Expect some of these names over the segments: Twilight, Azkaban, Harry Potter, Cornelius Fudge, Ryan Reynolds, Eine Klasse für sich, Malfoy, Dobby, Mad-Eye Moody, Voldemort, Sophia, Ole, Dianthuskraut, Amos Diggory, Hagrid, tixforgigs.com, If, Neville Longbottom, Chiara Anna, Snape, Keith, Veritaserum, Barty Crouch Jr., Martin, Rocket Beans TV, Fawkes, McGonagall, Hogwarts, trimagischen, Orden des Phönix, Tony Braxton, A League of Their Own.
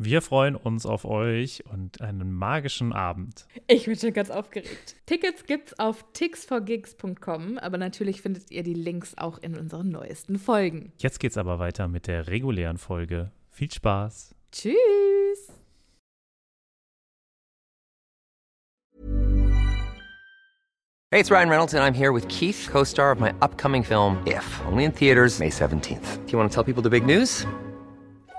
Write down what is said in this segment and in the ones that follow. Wir freuen uns auf euch und einen magischen Abend. Ich bin schon ganz aufgeregt. Tickets gibt's auf tixforgigs.com, aber natürlich findet ihr die Links auch in unseren neuesten Folgen. Jetzt geht's aber weiter mit der regulären Folge. Viel Spaß. Tschüss. Hey, it's Ryan Reynolds and I'm here with Keith, co-star of my upcoming film If, only in theaters May 17th. Do you want to tell people the big news?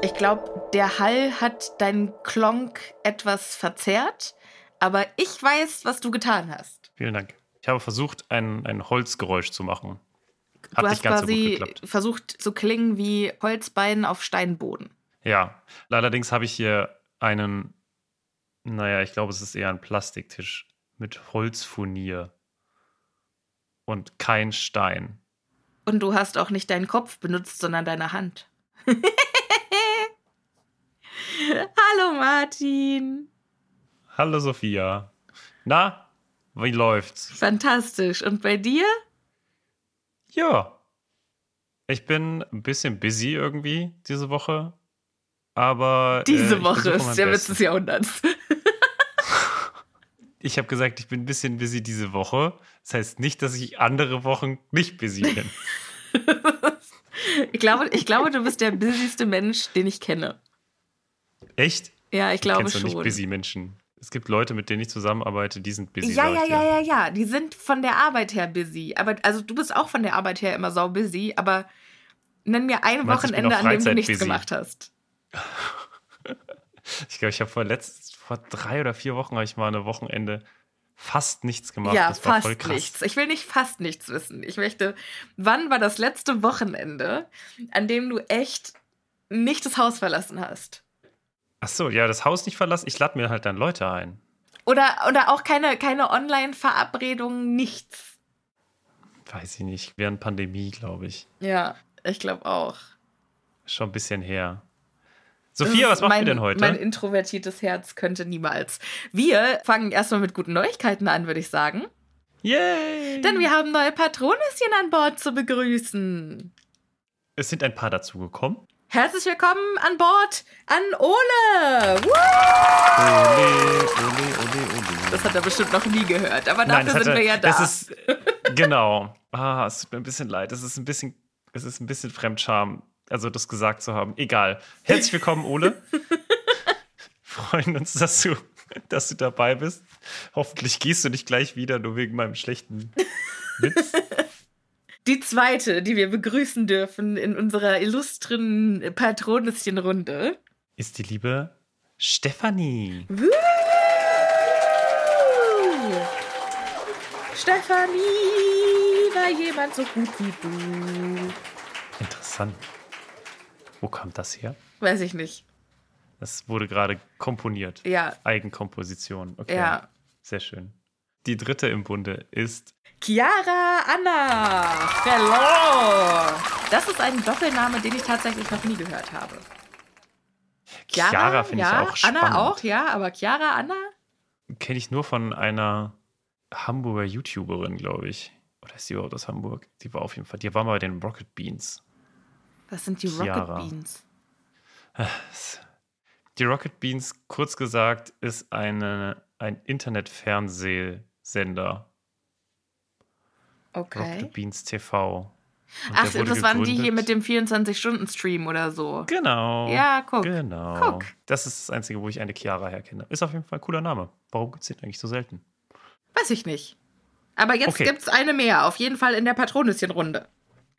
Ich glaube, der Hall hat deinen Klonk etwas verzerrt, aber ich weiß, was du getan hast. Vielen Dank. Ich habe versucht, ein Holzgeräusch zu machen. Hat du nicht ganz so gut geklappt. Versucht zu klingen wie Holzbein auf Steinboden. Ja, allerdings habe ich hier einen, ich glaube, es ist eher ein Plastiktisch mit Holzfurnier und kein Stein. Und du hast auch nicht deinen Kopf benutzt, sondern deine Hand. Hallo Martin. Hallo Sophia. Na, wie läuft's? Fantastisch. Und bei dir? Ja. Ich bin ein bisschen busy irgendwie diese Woche. Aber. Diese Woche ist der Witz des Jahrhunderts. Ich habe gesagt, ich bin ein bisschen busy diese Woche. Das heißt nicht, dass ich andere Wochen nicht busy bin. Ich glaube, du bist der busyste Mensch, den ich kenne. Echt? Ja, ich glaube schon. Kennst du nicht busy Menschen? Es gibt Leute, mit denen ich zusammenarbeite, die sind busy. Ja. Die sind von der Arbeit her busy. Aber also du bist auch von der Arbeit her immer sau busy. Aber nenn mir ein Wochenende, an dem du nichts gemacht hast. Ich glaube, ich habe vor 3 oder 4 Wochen habe ich mal ein Wochenende fast nichts gemacht. Ja, das war voll krass. Nichts. Ich will nicht fast nichts wissen. Ich möchte, wann war das letzte Wochenende, an dem du echt nicht das Haus verlassen hast? Ach so, ja, das Haus nicht verlassen. Ich lade mir halt dann Leute ein. Oder auch keine Online-Verabredungen, nichts. Weiß ich nicht. Während Pandemie, glaube ich. Ja, ich glaube auch. Schon ein bisschen her. Sophia, was machen wir denn heute? Mein introvertiertes Herz könnte niemals. Wir fangen erstmal mit guten Neuigkeiten an, würde ich sagen. Yay! Denn wir haben neue Patronüschen an Bord zu begrüßen. Es sind ein paar dazugekommen. Herzlich willkommen an Bord an Ole! Woo! Ole. Das hat er bestimmt noch nie gehört, aber dafür sind wir ja da. Das ist, genau. Es tut mir ein bisschen leid. Es ist ein bisschen Fremdscham, also das gesagt zu haben. Egal. Herzlich willkommen, Ole. Freuen uns, dass du dabei bist. Hoffentlich gehst du nicht gleich wieder, nur wegen meinem schlechten Witz. Die zweite, die wir begrüßen dürfen in unserer illustren Patroneschenrunde, ist die liebe Stefanie. Woo! Stefanie, war jemand so gut wie du. Interessant. Wo kam das her? Weiß ich nicht. Das wurde gerade komponiert. Ja. Eigenkomposition. Okay. Ja. Sehr schön. Die dritte im Bunde ist Chiara Anna. Hello. Das ist ein Doppelname, den ich tatsächlich noch nie gehört habe. Chiara finde ich auch spannend. Anna auch, ja, aber Chiara Anna? Kenne ich nur von einer Hamburger YouTuberin, glaube ich. Oder ist die überhaupt aus Hamburg? Die war auf jeden Fall. Die war mal bei den Rocket Beans. Was sind die Chiara. Rocket Beans? Die Rocket Beans, kurz gesagt, ist ein Internetfernsehsender. Okay. Rocket Beans TV. Und ach, das gegründet. Waren die hier mit dem 24-Stunden-Stream oder so. Genau. Ja, guck. Genau. Guck. Das ist das Einzige, wo ich eine Chiara herkenne. Ist auf jeden Fall ein cooler Name. Warum gibt es den eigentlich so selten? Weiß ich nicht. Aber jetzt gibt's eine mehr. Auf jeden Fall in der Patronüschen-Runde.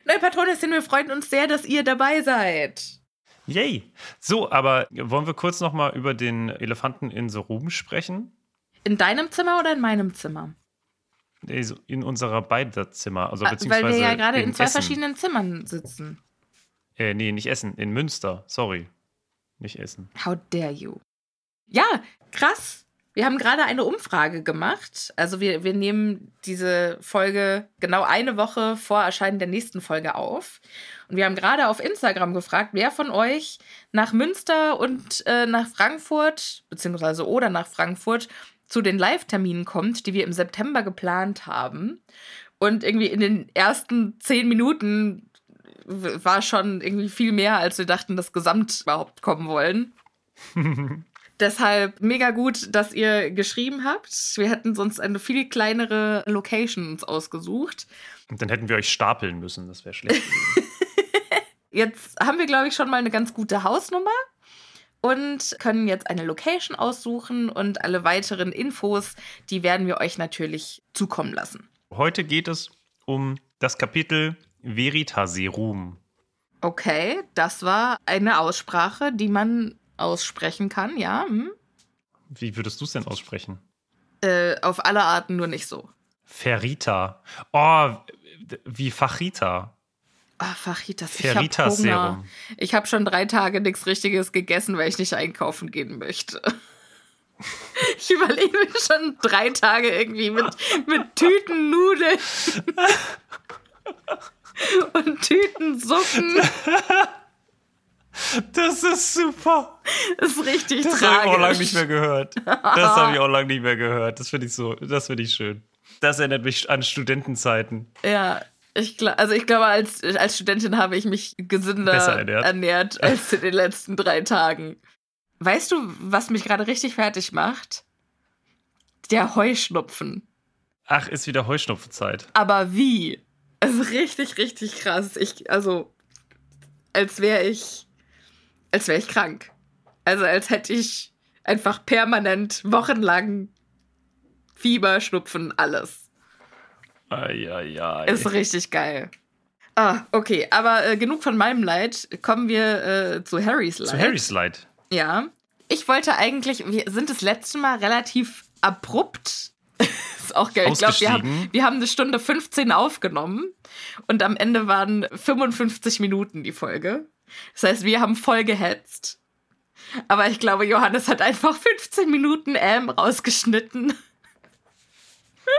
Neue Patronüschen, wir freuen uns sehr, dass ihr dabei seid. Yay. So, aber wollen wir kurz nochmal über den Elefanten in the Room sprechen? In deinem Zimmer oder in meinem Zimmer? In unserer beider Zimmer, also beziehungsweise weil wir ja gerade in zwei Essen. Verschiedenen Zimmern sitzen. Nee, nicht Essen, in Münster, sorry. Nicht Essen. How dare you. Ja, krass. Wir haben gerade eine Umfrage gemacht. Also wir nehmen diese Folge genau eine Woche vor Erscheinen der nächsten Folge auf. Und wir haben gerade auf Instagram gefragt, wer von euch nach Münster und nach Frankfurt, beziehungsweise oder nach Frankfurt, zu den Live-Terminen kommt, die wir im September geplant haben. Und irgendwie in den ersten 10 Minuten war schon irgendwie viel mehr, als wir dachten, dass gesamt überhaupt kommen wollen. Deshalb mega gut, dass ihr geschrieben habt. Wir hätten sonst eine viel kleinere Location uns ausgesucht. Und dann hätten wir euch stapeln müssen, das wäre schlecht. Jetzt haben wir, glaube ich, schon mal eine ganz gute Hausnummer. Und können jetzt eine Location aussuchen und alle weiteren Infos, die werden wir euch natürlich zukommen lassen. Heute geht es um das Kapitel Veritaserum. Okay, das war eine Aussprache, die man aussprechen kann, ja. Hm? Wie würdest du es denn aussprechen? Auf alle Arten, nur nicht so. Verita. Oh, wie Fachita. Ah, Fajitas, Veritaserum. Ich habe schon 3 Tage nichts Richtiges gegessen, weil ich nicht einkaufen gehen möchte. Ich überlege mir schon 3 Tage irgendwie mit Tütennudeln und Tütensuppen. Das ist super. Das ist richtig tragisch. Das habe ich auch lange nicht mehr gehört. Das finde ich so, das finde ich schön. Das erinnert mich an Studentenzeiten. Ja. Ich glaube, als Studentin habe ich mich gesünder ernährt als in den letzten 3 Tagen. Weißt du, was mich gerade richtig fertig macht? Der Heuschnupfen. Ach, ist wieder Heuschnupfenzeit. Aber wie? Also richtig, richtig krass. Als wäre ich krank. Also als hätte ich einfach permanent wochenlang Fieber, Schnupfen, alles. Eieiei. Ist richtig geil. Ah, okay, aber genug von meinem Leid. Kommen wir zu Harrys Leid. Zu Harrys Leid? Ja. Ich wollte eigentlich, wir sind das letzte Mal relativ abrupt. Ist auch geil. Ich glaube, wir haben 1:15 aufgenommen und am Ende waren 55 Minuten die Folge. Das heißt, wir haben voll gehetzt. Aber ich glaube, Johannes hat einfach 15 Minuten rausgeschnitten.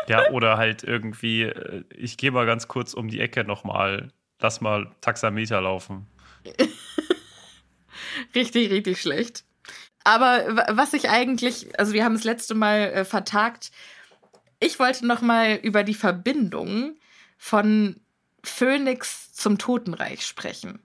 Ja, oder halt irgendwie, ich gehe mal ganz kurz um die Ecke nochmal, lass mal Taxameter laufen. Richtig, richtig schlecht. Aber was ich eigentlich, also wir haben das letzte Mal vertagt, ich wollte nochmal über die Verbindung von Phönix zum Totenreich sprechen.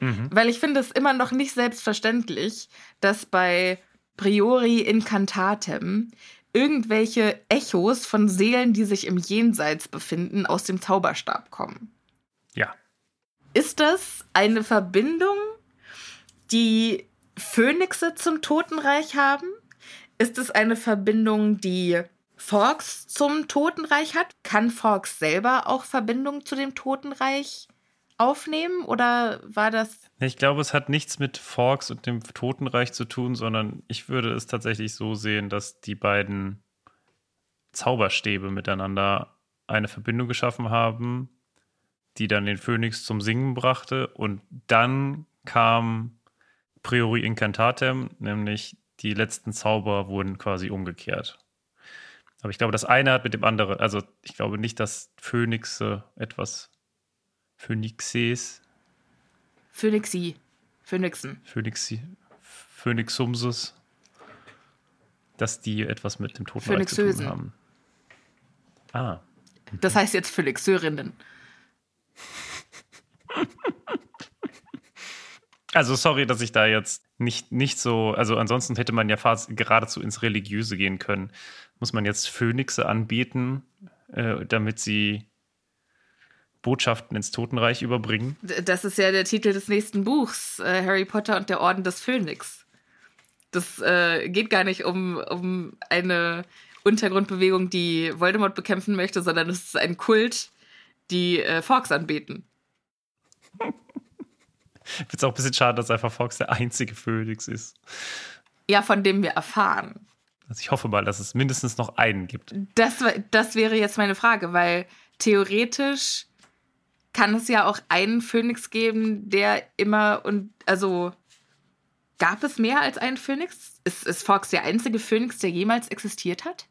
Mhm. Weil ich finde es immer noch nicht selbstverständlich, dass bei Priori Incantatem irgendwelche Echos von Seelen, die sich im Jenseits befinden, aus dem Zauberstab kommen. Ja. Ist das eine Verbindung, die Phönixe zum Totenreich haben? Ist es eine Verbindung, die Fawkes zum Totenreich hat? Kann Fawkes selber auch Verbindung zu dem Totenreich aufnehmen? Oder war das... Ich glaube, es hat nichts mit Fawkes und dem Totenreich zu tun, sondern ich würde es tatsächlich so sehen, dass die beiden Zauberstäbe miteinander eine Verbindung geschaffen haben, die dann den Phönix zum Singen brachte. Und dann kam Priori Incantatem, nämlich die letzten Zauber wurden quasi umgekehrt. Aber ich glaube, das eine hat mit dem anderen, also ich glaube nicht, dass Phönixe etwas... Phönixes. Phönixi. Phönixen. Phönixi. Phönixumsus. Dass die etwas mit dem Totenreich zu tun haben. Ah. Das heißt jetzt Phönixörinnen. Also sorry, dass ich da jetzt nicht so, also ansonsten hätte man ja fast geradezu ins Religiöse gehen können. Muss man jetzt Phönixe anbieten, damit sie Botschaften ins Totenreich überbringen? Das ist ja der Titel des nächsten Buchs, Harry Potter und der Orden des Phönix. Das geht gar nicht um eine Untergrundbewegung, die Voldemort bekämpfen möchte, sondern es ist ein Kult, die Fawkes anbeten. Ich finde es auch ein bisschen schade, dass einfach Fawkes der einzige Phönix ist. Ja, von dem wir erfahren. Also ich hoffe mal, dass es mindestens noch einen gibt. Das wäre jetzt meine Frage, weil theoretisch kann es ja auch einen Phönix geben, der immer und also gab es mehr als einen Phönix? Ist Fawkes der einzige Phönix, der jemals existiert hat?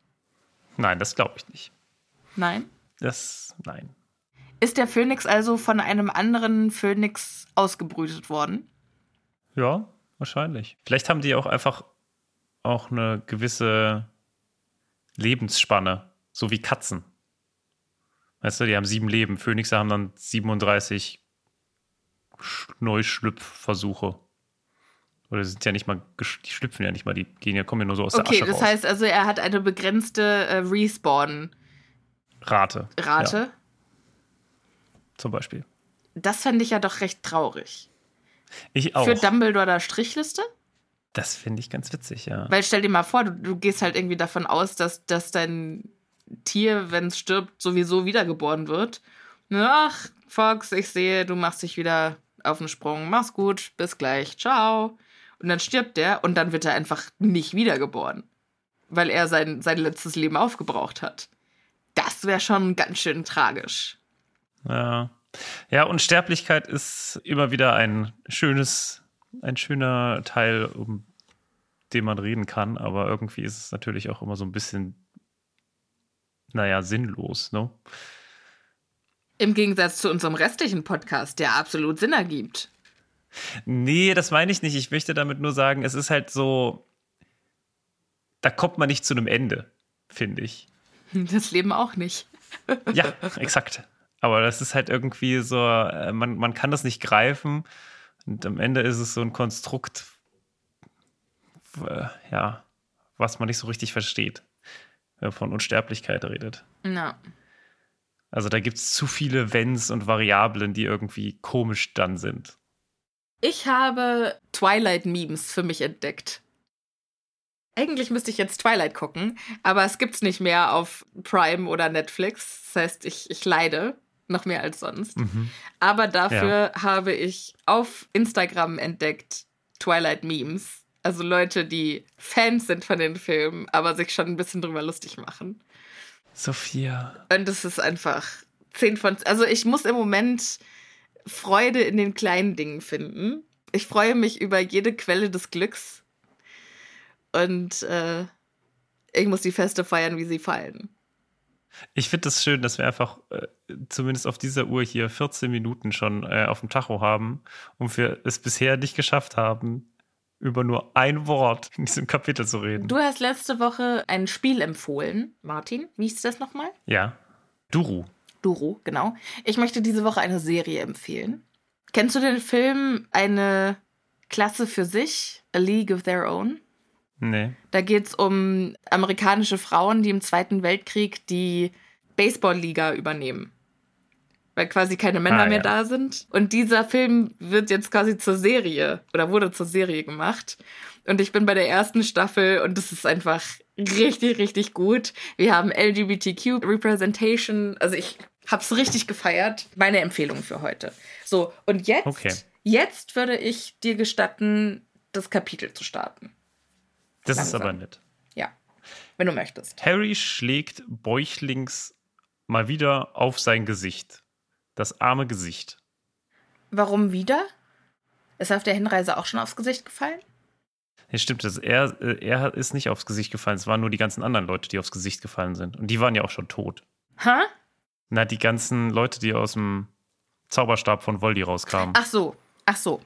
Nein, das glaube ich nicht. Nein? Nein. Ist der Phönix also von einem anderen Phönix ausgebrütet worden? Ja, wahrscheinlich. Vielleicht haben die auch einfach auch eine gewisse Lebensspanne, so wie Katzen. Weißt du, die haben 7 Leben. Phönixe haben dann 37 Neuschlüpfversuche. Oder sind ja nicht mal, die schlüpfen ja nicht mal, die gehen ja, kommen ja nur so aus der Asche raus. Okay, das heißt also, er hat eine begrenzte Respawn-Rate. Ja. Zum Beispiel. Das fände ich ja doch recht traurig. Ich auch. Für Dumbledore da Strichliste? Das finde ich ganz witzig, ja. Weil stell dir mal vor, du gehst halt irgendwie davon aus, dass dein Tier, wenn es stirbt, sowieso wiedergeboren wird. Ach, Fox, ich sehe, du machst dich wieder auf den Sprung. Mach's gut, bis gleich, ciao. Und dann stirbt der und dann wird er einfach nicht wiedergeboren. Weil er sein letztes Leben aufgebraucht hat. Das wäre schon ganz schön tragisch. Ja, Unsterblichkeit ist immer wieder ein schöner Teil, um den man reden kann, aber irgendwie ist es natürlich auch immer so ein bisschen, sinnlos, ne? Im Gegensatz zu unserem restlichen Podcast, der absolut Sinn ergibt. Nee, das meine ich nicht. Ich möchte damit nur sagen, es ist halt so, da kommt man nicht zu einem Ende, finde ich. Das Leben auch nicht. Ja, exakt. Aber das ist halt irgendwie so, man kann das nicht greifen und am Ende ist es so ein Konstrukt, was man nicht so richtig versteht, wenn man von Unsterblichkeit redet. Ja. Also da gibt es zu viele Wenns und Variablen, die irgendwie komisch dann sind. Ich habe Twilight-Memes für mich entdeckt. Eigentlich müsste ich jetzt Twilight gucken, aber es gibt's nicht mehr auf Prime oder Netflix. Das heißt, ich leide. Noch mehr als sonst. Mhm. Aber dafür habe ich auf Instagram entdeckt Twilight-Memes. Also Leute, die Fans sind von den Filmen, aber sich schon ein bisschen drüber lustig machen. Sophia. Und es ist einfach 10 von... Also ich muss im Moment Freude in den kleinen Dingen finden. Ich freue mich über jede Quelle des Glücks. Und ich muss die Feste feiern, wie sie fallen. Ich finde es das schön, dass wir einfach zumindest auf dieser Uhr hier 14 Minuten schon auf dem Tacho haben und wir es bisher nicht geschafft haben, über nur ein Wort in diesem Kapitel zu reden. Du hast letzte Woche ein Spiel empfohlen, Martin. Wie hieß das nochmal? Ja, Duru, genau. Ich möchte diese Woche eine Serie empfehlen. Kennst du den Film Eine Klasse für sich? A League of Their Own? Nee. Da geht es um amerikanische Frauen, die im Zweiten Weltkrieg die Baseballliga übernehmen, weil quasi keine Männer mehr da sind. Und dieser Film wird jetzt quasi zur Serie oder wurde zur Serie gemacht. Und ich bin bei der ersten Staffel und das ist einfach richtig, richtig gut. Wir haben LGBTQ-Representation. Also ich hab's richtig gefeiert. Meine Empfehlung für heute. So, und jetzt, Jetzt würde ich dir gestatten, das Kapitel zu starten. Das langsam. Ist aber nett. Ja, wenn du möchtest. Harry schlägt bäuchlings mal wieder auf sein Gesicht. Das arme Gesicht. Warum wieder? Ist er auf der Hinreise auch schon aufs Gesicht gefallen? Ja, stimmt. Er ist nicht aufs Gesicht gefallen. Es waren nur die ganzen anderen Leute, die aufs Gesicht gefallen sind. Und die waren ja auch schon tot. Hä? Na, die ganzen Leute, die aus dem Zauberstab von Voldy rauskamen. Ach so.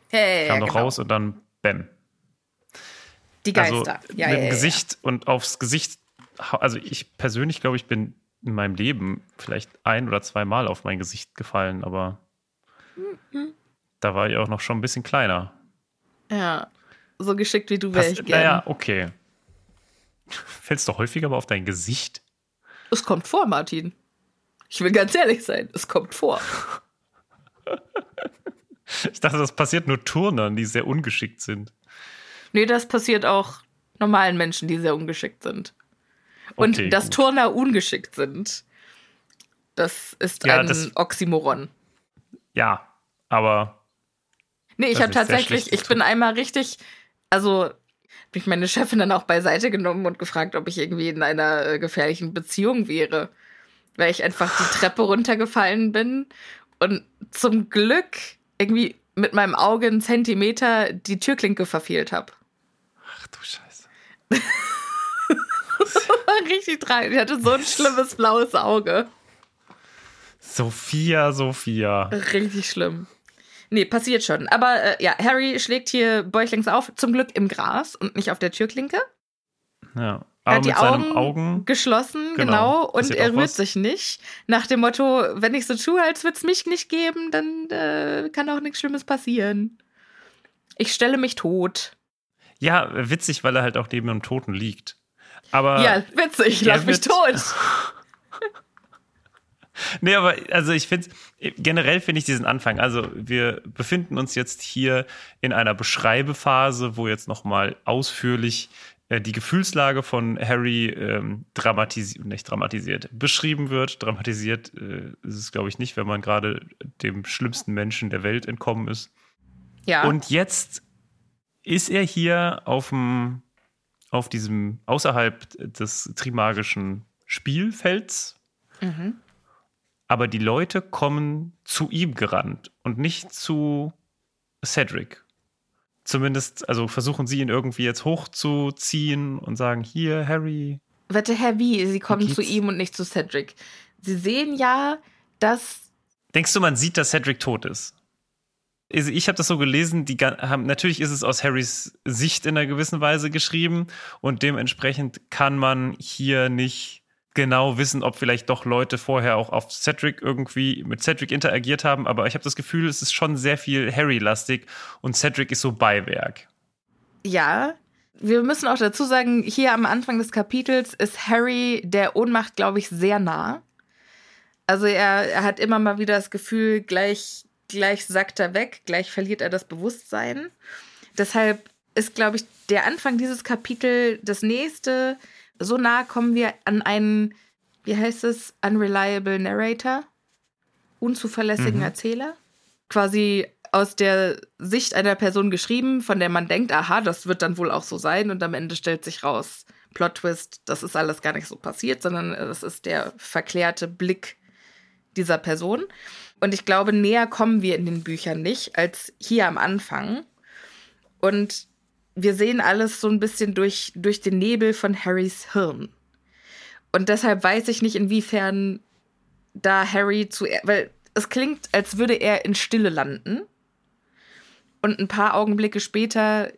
Hey, kamen noch raus und dann bäm. Die Geister. Also mit dem Gesicht und aufs Gesicht. Also ich persönlich glaube, ich bin in meinem Leben vielleicht ein- oder zweimal auf mein Gesicht gefallen, aber da war ich auch noch schon ein bisschen kleiner. Ja, so geschickt wie du wäre ich gerne. Naja, okay. Fällst du häufiger mal auf dein Gesicht? Es kommt vor, Martin. Ich will ganz ehrlich sein, es kommt vor. Ich dachte, das passiert nur Turnern, die sehr ungeschickt sind. Nee, das passiert auch normalen Menschen, die sehr ungeschickt sind. Und okay, dass Turner ungeschickt sind, das ist ein Oxymoron. Ja, aber... Nee, ich habe tatsächlich, ich bin einmal richtig, also habe ich meine Chefin dann auch beiseite genommen und gefragt, ob ich irgendwie in einer gefährlichen Beziehung wäre, weil ich einfach die Treppe runtergefallen bin und zum Glück irgendwie mit meinem Auge 1 Zentimeter die Türklinke verfehlt habe. Ach du Scheiße. Das war richtig tragisch. Ich hatte so ein schlimmes blaues Auge. Sophia. Richtig schlimm. Nee, passiert schon. Aber ja, Harry schlägt hier bäuchlings auf, zum Glück im Gras und nicht auf der Türklinke. Ja, aber er hat die mit Augen geschlossen, genau. Und er rührt sich nicht. Nach dem Motto, wenn ich so tue, als würde es mich nicht geben, dann kann auch nichts Schlimmes passieren. Ich stelle mich tot. Ja, witzig, weil er halt auch neben einem Toten liegt. Aber ja, witzig, lass mich tot. Nee, aber also ich finde, generell finde ich diesen Anfang, also wir befinden uns jetzt hier in einer Beschreibephase, wo jetzt nochmal ausführlich die Gefühlslage von Harry beschrieben wird. Dramatisiert ist es, glaube ich, nicht, wenn man gerade dem schlimmsten Menschen der Welt entkommen ist. Ja. Und jetzt ist er hier auf diesem außerhalb des trimagischen Spielfelds. Mhm. Aber die Leute kommen zu ihm gerannt und nicht zu Cedric. Zumindest, also versuchen sie ihn irgendwie jetzt hochzuziehen und sagen, hier, Harry. Wette, Harry, sie kommen zu ihm und nicht zu Cedric. Sie sehen ja, dass... Denkst du, man sieht, dass Cedric tot ist? Ich habe das so gelesen, natürlich ist es aus Harrys Sicht in einer gewissen Weise geschrieben und dementsprechend kann man hier nicht genau wissen, ob vielleicht doch Leute vorher auch auf Cedric irgendwie mit Cedric interagiert haben, aber ich habe das Gefühl, es ist schon sehr viel Harry-lastig und Cedric ist so Beiwerk. Ja, wir müssen auch dazu sagen, hier am Anfang des Kapitels ist Harry der Ohnmacht, glaube ich, sehr nah. Also er hat immer mal wieder das Gefühl, gleich sackt er weg, gleich verliert er das Bewusstsein. Deshalb ist, glaube ich, der Anfang dieses Kapitels das nächste. So nah kommen wir an einen, wie heißt es, unreliable narrator, unzuverlässigen Erzähler. Quasi aus der Sicht einer Person geschrieben, von der man denkt, aha, das wird dann wohl auch so sein. Und am Ende stellt sich raus, Plot-Twist, das ist alles gar nicht so passiert, sondern das ist der verklärte Blick dieser Person. Und ich glaube, näher kommen wir in den Büchern nicht, als hier am Anfang. Und wir sehen alles so ein bisschen durch den Nebel von Harrys Hirn. Und deshalb weiß ich nicht, inwiefern da Harry weil es klingt, als würde er in Stille landen. Und ein paar Augenblicke später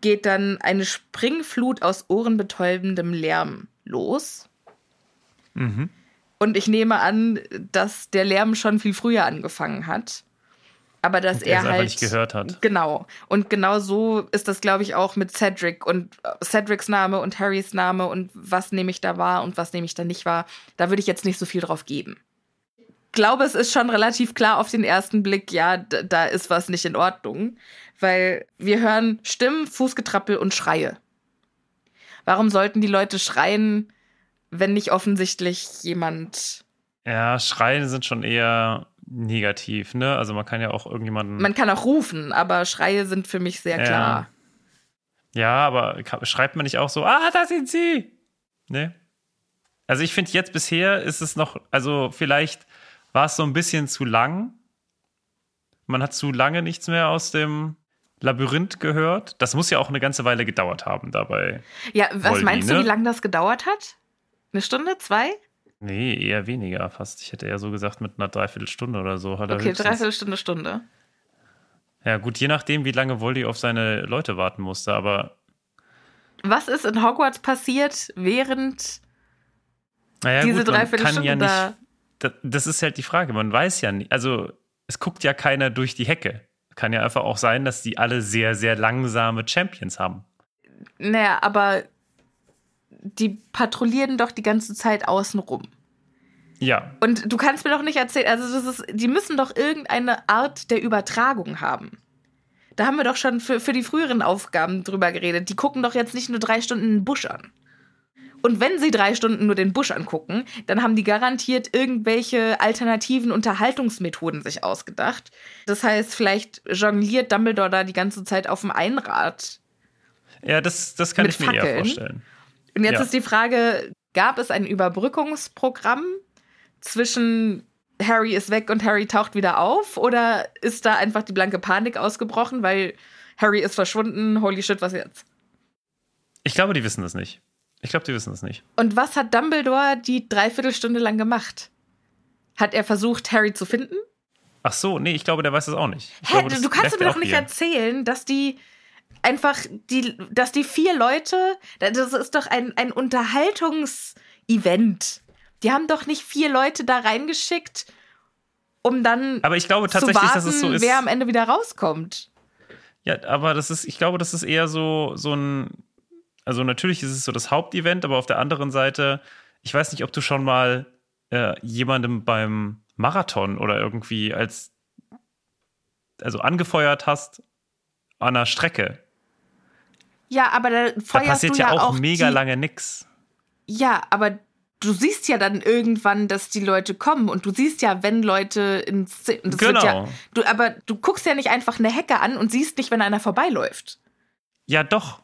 geht dann eine Springflut aus ohrenbetäubendem Lärm los. Mhm. Und ich nehme an, dass der Lärm schon viel früher angefangen hat. Aber dass er halt nicht gehört hat. Genau. Und genau so ist das, glaube ich, auch mit Cedric und Cedrics Name und Harrys Name und was nehme ich da wahr und was nehme ich da nicht wahr. Da würde ich jetzt nicht so viel drauf geben. Ich glaube, es ist schon relativ klar auf den ersten Blick, ja, da ist was nicht in Ordnung. Weil wir hören Stimmen, Fußgetrappel und Schreie. Warum sollten die Leute schreien, wenn nicht offensichtlich jemand... Ja, Schreien sind schon eher... negativ, ne? Also man kann ja auch irgendjemanden... Man kann auch rufen, aber Schreie sind für mich sehr klar. Ja, aber schreibt man nicht auch so, da sind sie! Ne? Also ich finde jetzt bisher ist es noch, also vielleicht war es so ein bisschen zu lang. Man hat zu lange nichts mehr aus dem Labyrinth gehört. Das muss ja auch eine ganze Weile gedauert haben dabei. Ja, was meinst du, wie lange das gedauert hat? 1 Stunde, 2? Nee, eher weniger fast. Ich hätte eher so gesagt, mit einer Dreiviertelstunde oder so. Okay, Dreiviertelstunde. Ja gut, je nachdem, wie lange Voldy auf seine Leute warten musste, aber... Was ist in Hogwarts passiert, während Naja, diese Dreiviertelstunde da. Das ist halt die Frage, man weiß ja nicht, also es guckt ja keiner durch die Hecke. Kann ja einfach auch sein, dass die alle sehr, sehr langsame Champions haben. Naja, aber die patrouillieren doch die ganze Zeit außenrum. Ja. Und du kannst mir doch nicht erzählen, also die müssen doch irgendeine Art der Übertragung haben. Da haben wir doch schon für die früheren Aufgaben drüber geredet. Die gucken doch jetzt nicht nur 3 Stunden den Busch an. Und wenn sie 3 Stunden nur den Busch angucken, dann haben die garantiert irgendwelche alternativen Unterhaltungsmethoden sich ausgedacht. Das heißt, vielleicht jongliert Dumbledore da die ganze Zeit auf dem Einrad. Ja, das kann ich mir eher vorstellen. Und jetzt ist die Frage, gab es ein Überbrückungsprogramm zwischen Harry ist weg und Harry taucht wieder auf? Oder ist da einfach die blanke Panik ausgebrochen, weil Harry ist verschwunden, holy shit, was jetzt? Ich glaube, die wissen das nicht. Und was hat Dumbledore die Dreiviertelstunde lang gemacht? Hat er versucht, Harry zu finden? Ach so, nee, ich glaube, der weiß das auch nicht. Hä, du kannst mir doch nicht erzählen, dass die 4 Leute, das ist doch ein Unterhaltungsevent. Die haben doch nicht 4 Leute da reingeschickt, um dann aber ich glaube tatsächlich, zu warten, dass es so ist, wer am Ende wieder rauskommt. Ja, aber das ist eher so ein. Also natürlich ist es so das Hauptevent, aber auf der anderen Seite, ich weiß nicht, ob du schon mal jemandem beim Marathon oder irgendwie also angefeuert hast an einer Strecke. Ja, aber da passiert ja auch mega lange nix. Ja, aber du siehst ja dann irgendwann, dass die Leute kommen und du siehst ja, wenn Leute ins... Genau. Aber du guckst ja nicht einfach eine Hecke an und siehst nicht, wenn einer vorbeiläuft. Ja, doch.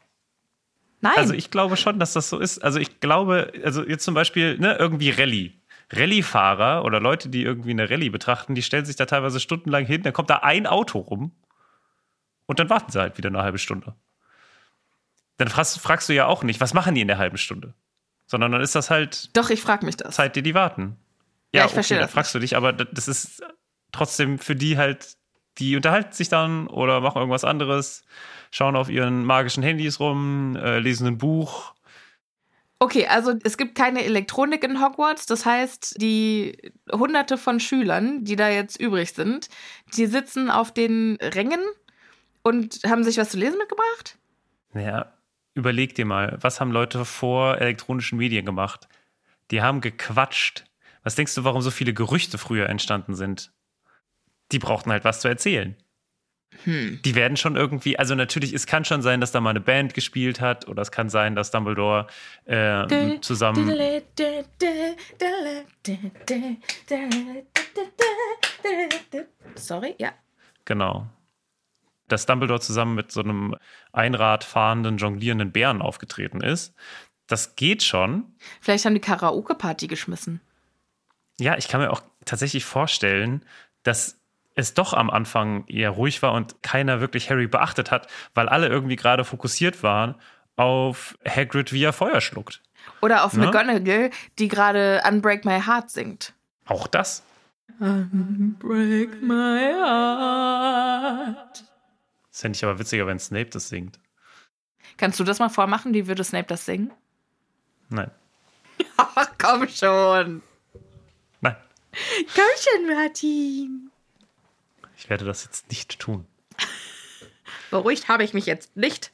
Nein. Also ich glaube schon, dass das so ist. Also ich glaube, also jetzt zum Beispiel irgendwie Rallye. Rallye-Fahrer oder Leute, die irgendwie eine Rallye betrachten, die stellen sich da teilweise stundenlang hin, dann kommt da ein Auto rum und dann warten sie halt wieder eine halbe Stunde. Dann fragst du ja auch nicht, was machen die in der halben Stunde? Sondern dann ist das halt... Doch, ich frage mich das. Zeit, die warten. Ja, ich verstehe das. Dann fragst du dich, aber das ist trotzdem für die halt... Die unterhalten sich dann oder machen irgendwas anderes, schauen auf ihren magischen Handys rum, lesen ein Buch. Okay, also es gibt keine Elektronik in Hogwarts. Das heißt, die Hunderte von Schülern, die da jetzt übrig sind, die sitzen auf den Rängen und haben sich was zu lesen mitgebracht? Naja, überleg dir mal, was haben Leute vor elektronischen Medien gemacht? Die haben gequatscht. Was denkst du, warum so viele Gerüchte früher entstanden sind? Die brauchten halt was zu erzählen. Die werden schon irgendwie, also natürlich, es kann schon sein, dass da mal eine Band gespielt hat oder es kann sein, dass Dumbledore zusammen dass Dumbledore zusammen mit so einem Einrad fahrenden, jonglierenden Bären aufgetreten ist. Das geht schon. Vielleicht haben die Karaoke-Party geschmissen. Ja, ich kann mir auch tatsächlich vorstellen, dass es doch am Anfang eher ruhig war und keiner wirklich Harry beachtet hat, weil alle irgendwie gerade fokussiert waren auf Hagrid, wie er Feuer schluckt. Oder auf McGonagall, die gerade Unbreak My Heart singt. Auch das. Unbreak my heart. Das fände ich aber witziger, wenn Snape das singt. Kannst du das mal vormachen? Wie würde Snape das singen? Nein. Ach, komm schon. Nein. Komm schon, Martin. Ich werde das jetzt nicht tun. Beruhigt habe ich mich jetzt nicht.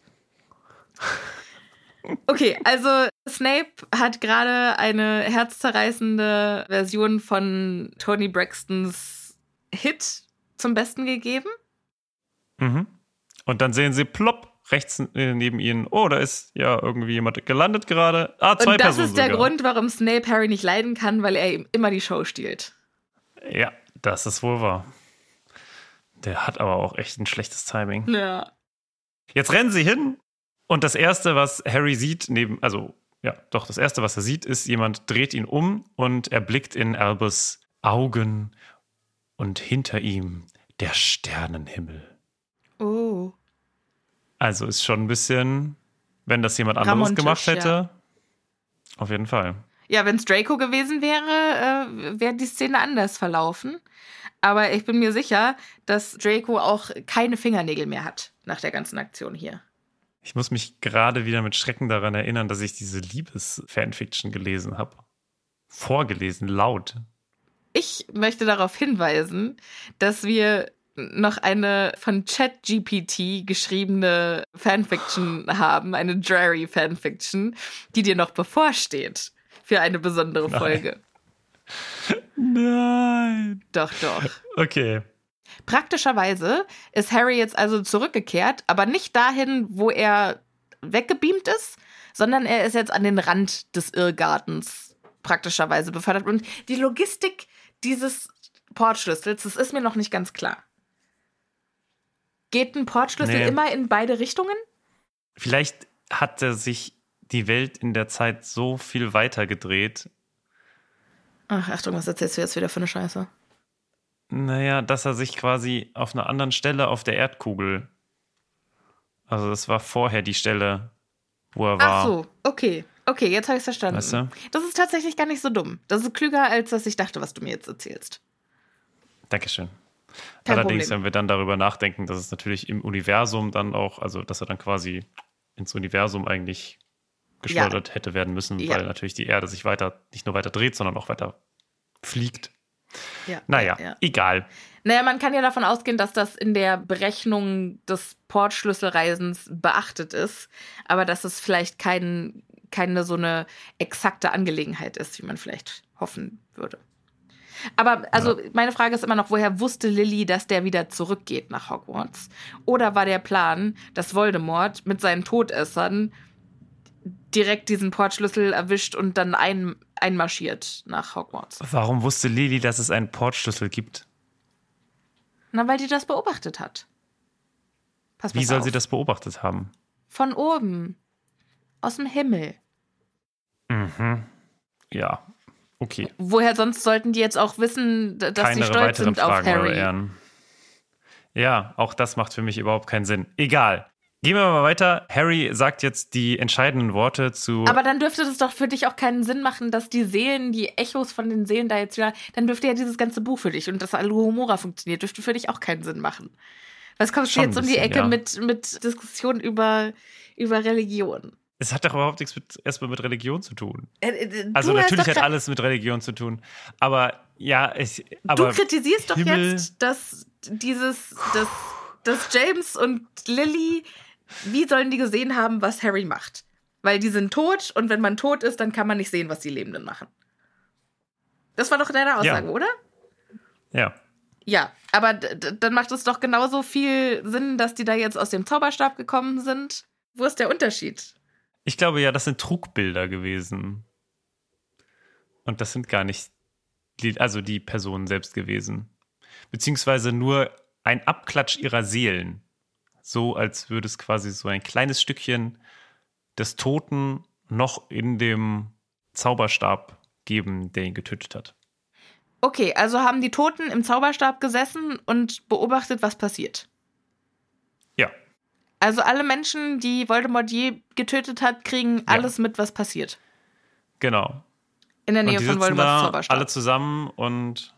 Okay, also Snape hat gerade eine herzzerreißende Version von Tony Braxtons Hit zum Besten gegeben. Mhm. Und dann sehen sie plopp rechts neben ihnen. Oh, da ist ja irgendwie jemand gelandet gerade. Ah, 2 Personen. Und das Personen ist der sogar. Grund, warum Snape Harry nicht leiden kann, weil er ihm immer die Show stiehlt. Ja, das ist wohl wahr. Der hat aber auch echt ein schlechtes Timing. Ja. Jetzt rennen sie hin und das Erste, was Harry sieht, das Erste, was er sieht, ist, jemand dreht ihn um und er blickt in Albus Augen und hinter ihm der Sternenhimmel. Oh. Also ist schon ein bisschen, wenn das jemand anderes gemacht hätte, auf jeden Fall. Ja, wenn es Draco gewesen wäre, wäre die Szene anders verlaufen. Aber ich bin mir sicher, dass Draco auch keine Fingernägel mehr hat nach der ganzen Aktion hier. Ich muss mich gerade wieder mit Schrecken daran erinnern, dass ich diese Liebes-Fanfiction gelesen habe. vorgelesen, laut. Ich möchte darauf hinweisen, dass wir noch eine von ChatGPT geschriebene Fanfiction haben, eine Dreary-Fanfiction, die dir noch bevorsteht für eine besondere Folge. Nein. Doch, doch. Okay. Praktischerweise ist Harry jetzt also zurückgekehrt, aber nicht dahin, wo er weggebeamt ist, sondern er ist jetzt an den Rand des Irrgartens praktischerweise befördert. Und die Logistik dieses Portschlüssels, das ist mir noch nicht ganz klar. Geht ein Portschlüssel immer in beide Richtungen? Vielleicht hatte sich die Welt in der Zeit so viel weiter gedreht. Ach, Achtung, was erzählst du jetzt wieder für eine Scheiße? Naja, dass er sich quasi auf einer anderen Stelle auf der Erdkugel, also das war vorher die Stelle, wo er war. Ach so, okay. Okay, jetzt habe ich es verstanden. Weißt du? Das ist tatsächlich gar nicht so dumm. Das ist klüger, als dass ich dachte, was du mir jetzt erzählst. Dankeschön. Kein Allerdings, Problem. Wenn wir dann darüber nachdenken, dass es natürlich im Universum dann auch, also dass er dann quasi ins Universum eigentlich geschleudert hätte werden müssen, weil natürlich die Erde sich weiter, nicht nur weiter dreht, sondern auch weiter fliegt. Ja, naja, egal. Naja, man kann ja davon ausgehen, dass das in der Berechnung des Portschlüsselreisens beachtet ist, aber dass es vielleicht keine so eine exakte Angelegenheit ist, wie man vielleicht hoffen würde. Aber also meine Frage ist immer noch, woher wusste Lily, dass der wieder zurückgeht nach Hogwarts? Oder war der Plan, dass Voldemort mit seinen Todessern direkt diesen Portschlüssel erwischt und dann einmarschiert nach Hogwarts? Warum wusste Lily, dass es einen Portschlüssel gibt? Na, weil die das beobachtet hat. Wie soll sie das beobachtet haben? Von oben. Aus dem Himmel. Mhm. Ja, okay. Woher sonst sollten die jetzt auch wissen, dass sie stolz sind auf Harry? Ja, auch das macht für mich überhaupt keinen Sinn. Egal. Gehen wir mal weiter. Harry sagt jetzt die entscheidenden Worte zu... Aber dann dürfte das doch für dich auch keinen Sinn machen, dass die Seelen, die Echos von den Seelen da jetzt wieder... Dann dürfte ja dieses ganze Buch für dich und dass Alohomora funktioniert, dürfte für dich auch keinen Sinn machen. Was kommst du jetzt um die Ecke mit Diskussionen über Religion? Es hat doch überhaupt nichts mit Religion zu tun. Also natürlich hat alles mit Religion zu tun. Aber ja... Du kritisierst doch jetzt, dass dass James und Lily... Wie sollen die gesehen haben, was Harry macht? Weil die sind tot und wenn man tot ist, dann kann man nicht sehen, was die Lebenden machen. Das war doch deine Aussage, oder? Ja. Ja, aber dann macht es doch genauso viel Sinn, dass die da jetzt aus dem Zauberstab gekommen sind. Wo ist der Unterschied? Ich glaube ja, das sind Trugbilder gewesen. Und das sind gar nicht die Personen selbst gewesen. Beziehungsweise nur ein Abklatsch ihrer Seelen. So, als würde es quasi so ein kleines Stückchen des Toten noch in dem Zauberstab geben, der ihn getötet hat. Okay, also haben die Toten im Zauberstab gesessen und beobachtet, was passiert? Ja. Also alle Menschen, die Voldemort je getötet hat, kriegen alles mit, was passiert? Genau. In der Nähe von Voldemorts Zauberstab. Alle zusammen und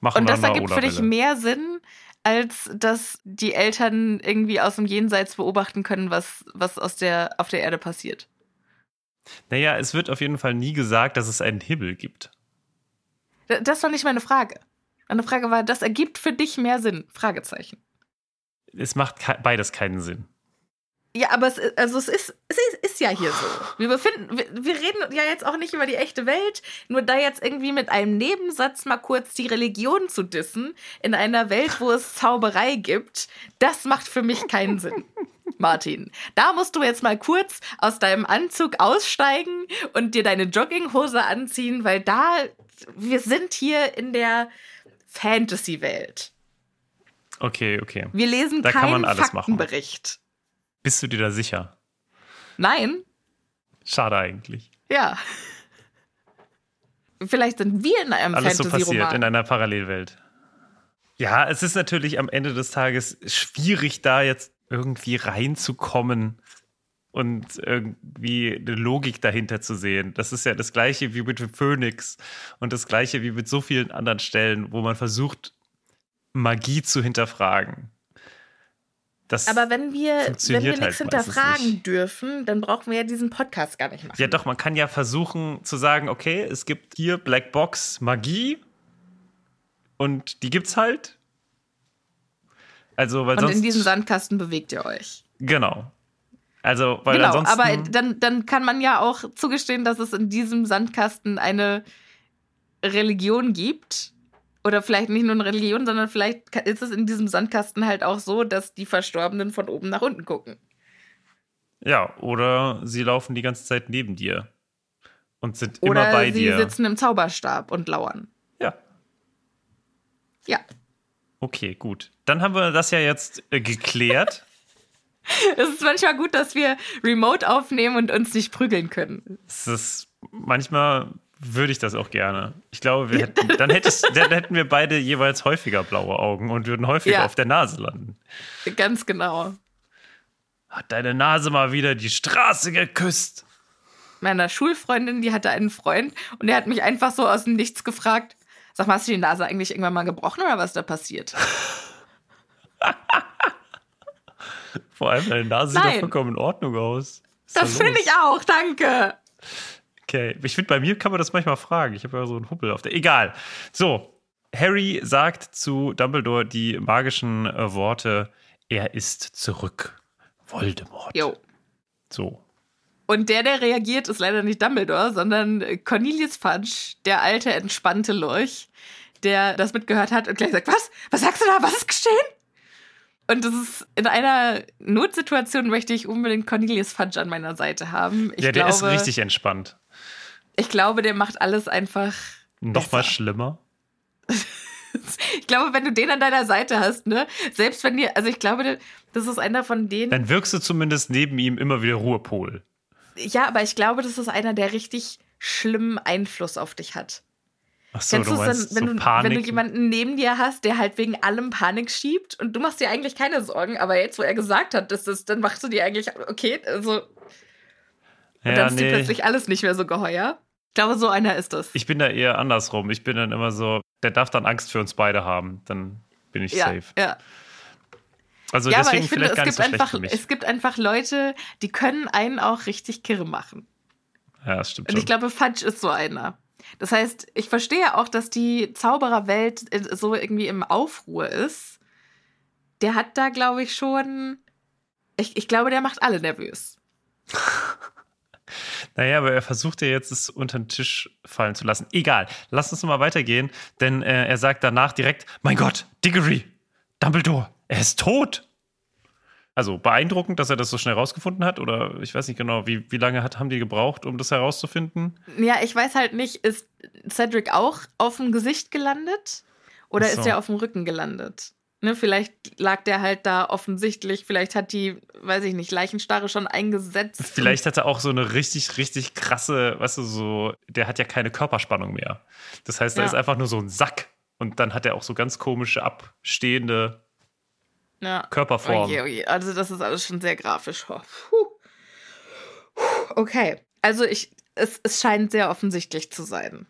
machen dann mal Ola-Welle. Und das ergibt für dich mehr Sinn, als dass die Eltern irgendwie aus dem Jenseits beobachten können, was auf der Erde passiert. Naja, es wird auf jeden Fall nie gesagt, dass es einen Himmel gibt. Das war nicht meine Frage. Meine Frage war, das ergibt für dich mehr Sinn? Fragezeichen. Es macht beides keinen Sinn. Ja, aber es ist ja hier so. Wir reden ja jetzt auch nicht über die echte Welt, nur da jetzt irgendwie mit einem Nebensatz mal kurz die Religion zu dissen, in einer Welt, wo es Zauberei gibt, das macht für mich keinen Sinn, Martin. Da musst du jetzt mal kurz aus deinem Anzug aussteigen und dir deine Jogginghose anziehen, weil wir sind hier in der Fantasy-Welt. Okay. Wir lesen keinen Faktenbericht. Machen. Bist du dir da sicher? Nein. Schade eigentlich. Ja. Vielleicht sind wir in einem Fantasy-Roman. Alles so passiert in einer Parallelwelt. Ja, es ist natürlich am Ende des Tages schwierig, da jetzt irgendwie reinzukommen und irgendwie eine Logik dahinter zu sehen. Das ist ja das Gleiche wie mit Phönix und das Gleiche wie mit so vielen anderen Stellen, wo man versucht, Magie zu hinterfragen. Das aber wenn wir nichts hinterfragen dürfen, dann brauchen wir ja diesen Podcast gar nicht machen. Ja doch, man kann ja versuchen zu sagen, okay, es gibt hier Black Box Magie und die gibt's halt. Also, weil und sonst in diesem Sandkasten bewegt ihr euch. Genau. Also, weil genau, ansonsten aber dann kann man ja auch zugestehen, dass es in diesem Sandkasten eine Religion gibt. Oder vielleicht nicht nur eine Religion, sondern vielleicht ist es in diesem Sandkasten halt auch so, dass die Verstorbenen von oben nach unten gucken. Ja, oder sie laufen die ganze Zeit neben dir und sind oder immer bei dir. Oder sie sitzen im Zauberstab und lauern. Ja. Ja. Okay, gut. Dann haben wir das ja jetzt geklärt. Es ist manchmal gut, dass wir remote aufnehmen und uns nicht prügeln können. Es ist manchmal... Würde ich das auch gerne. Ich glaube, dann hätten wir beide jeweils häufiger blaue Augen und würden häufiger auf der Nase landen. Ganz genau. Hat deine Nase mal wieder die Straße geküsst? Meiner Schulfreundin, die hatte einen Freund und der hat mich einfach so aus dem Nichts gefragt, sag mal, hast du die Nase eigentlich irgendwann mal gebrochen oder was da passiert? Vor allem deine Nase sieht doch vollkommen in Ordnung aus. Das finde ich auch, danke. Okay, ich finde, bei mir kann man das manchmal fragen. Ich habe ja so einen Hubbel auf der... Egal. So, Harry sagt zu Dumbledore die magischen Worte, er ist zurück. Voldemort. Jo. So. Und der reagiert, ist leider nicht Dumbledore, sondern Cornelius Fudge, der alte, entspannte Lurch, der das mitgehört hat und gleich sagt, was? Was sagst du da? Was ist geschehen? Und das ist in einer Notsituation möchte ich unbedingt Cornelius Fudge an meiner Seite haben. Ich glaube, ist richtig entspannt. Ich glaube, der macht alles einfach nochmal schlimmer. Ich glaube, wenn du den an deiner Seite hast, ne, selbst wenn dir, also ich glaube, das ist einer von denen. Dann wirkst du zumindest neben ihm immer wieder Ruhepol. Ja, aber ich glaube, das ist einer, der richtig schlimmen Einfluss auf dich hat. Ach so, du meinst, dann, wenn du jemanden neben dir hast, der halt wegen allem Panik schiebt und du machst dir eigentlich keine Sorgen, aber jetzt, wo er gesagt hat, dass das, dann machst du dir eigentlich, okay, also... Und dann ist dir plötzlich alles nicht mehr so geheuer. Ich glaube, so einer ist das. Ich bin da eher andersrum. Ich bin dann immer so, der darf dann Angst für uns beide haben. Dann bin ich safe. Ja. Also deswegen vielleicht gar nicht so schlecht für mich. Es gibt einfach Leute, die können einen auch richtig kirre machen. Ja, das stimmt schon. Und ich glaube, Fudge ist so einer. Das heißt, ich verstehe auch, dass die Zaubererwelt so irgendwie im Aufruhr ist. Der hat da, glaube ich, schon... Ich glaube, der macht alle nervös. Naja, aber er versucht ja jetzt, es unter den Tisch fallen zu lassen. Egal, lass uns nochmal weitergehen, denn er sagt danach direkt, mein Gott, Diggory, Dumbledore, er ist tot. Also beeindruckend, dass er das so schnell rausgefunden hat oder ich weiß nicht genau, wie lange haben die gebraucht, um das herauszufinden? Ja, ich weiß halt nicht, ist Cedric auch auf dem Gesicht gelandet oder ist er auf dem Rücken gelandet? Ne, vielleicht lag der halt da offensichtlich, vielleicht hat die, weiß ich nicht, Leichenstarre schon eingesetzt. Vielleicht hat er auch so eine richtig, richtig krasse, weißt du, so, der hat ja keine Körperspannung mehr. Das heißt, da ist einfach nur so ein Sack und dann hat er auch so ganz komische, abstehende Körperformen. Oje, oje. Also das ist alles schon sehr grafisch. Okay, also es scheint sehr offensichtlich zu sein.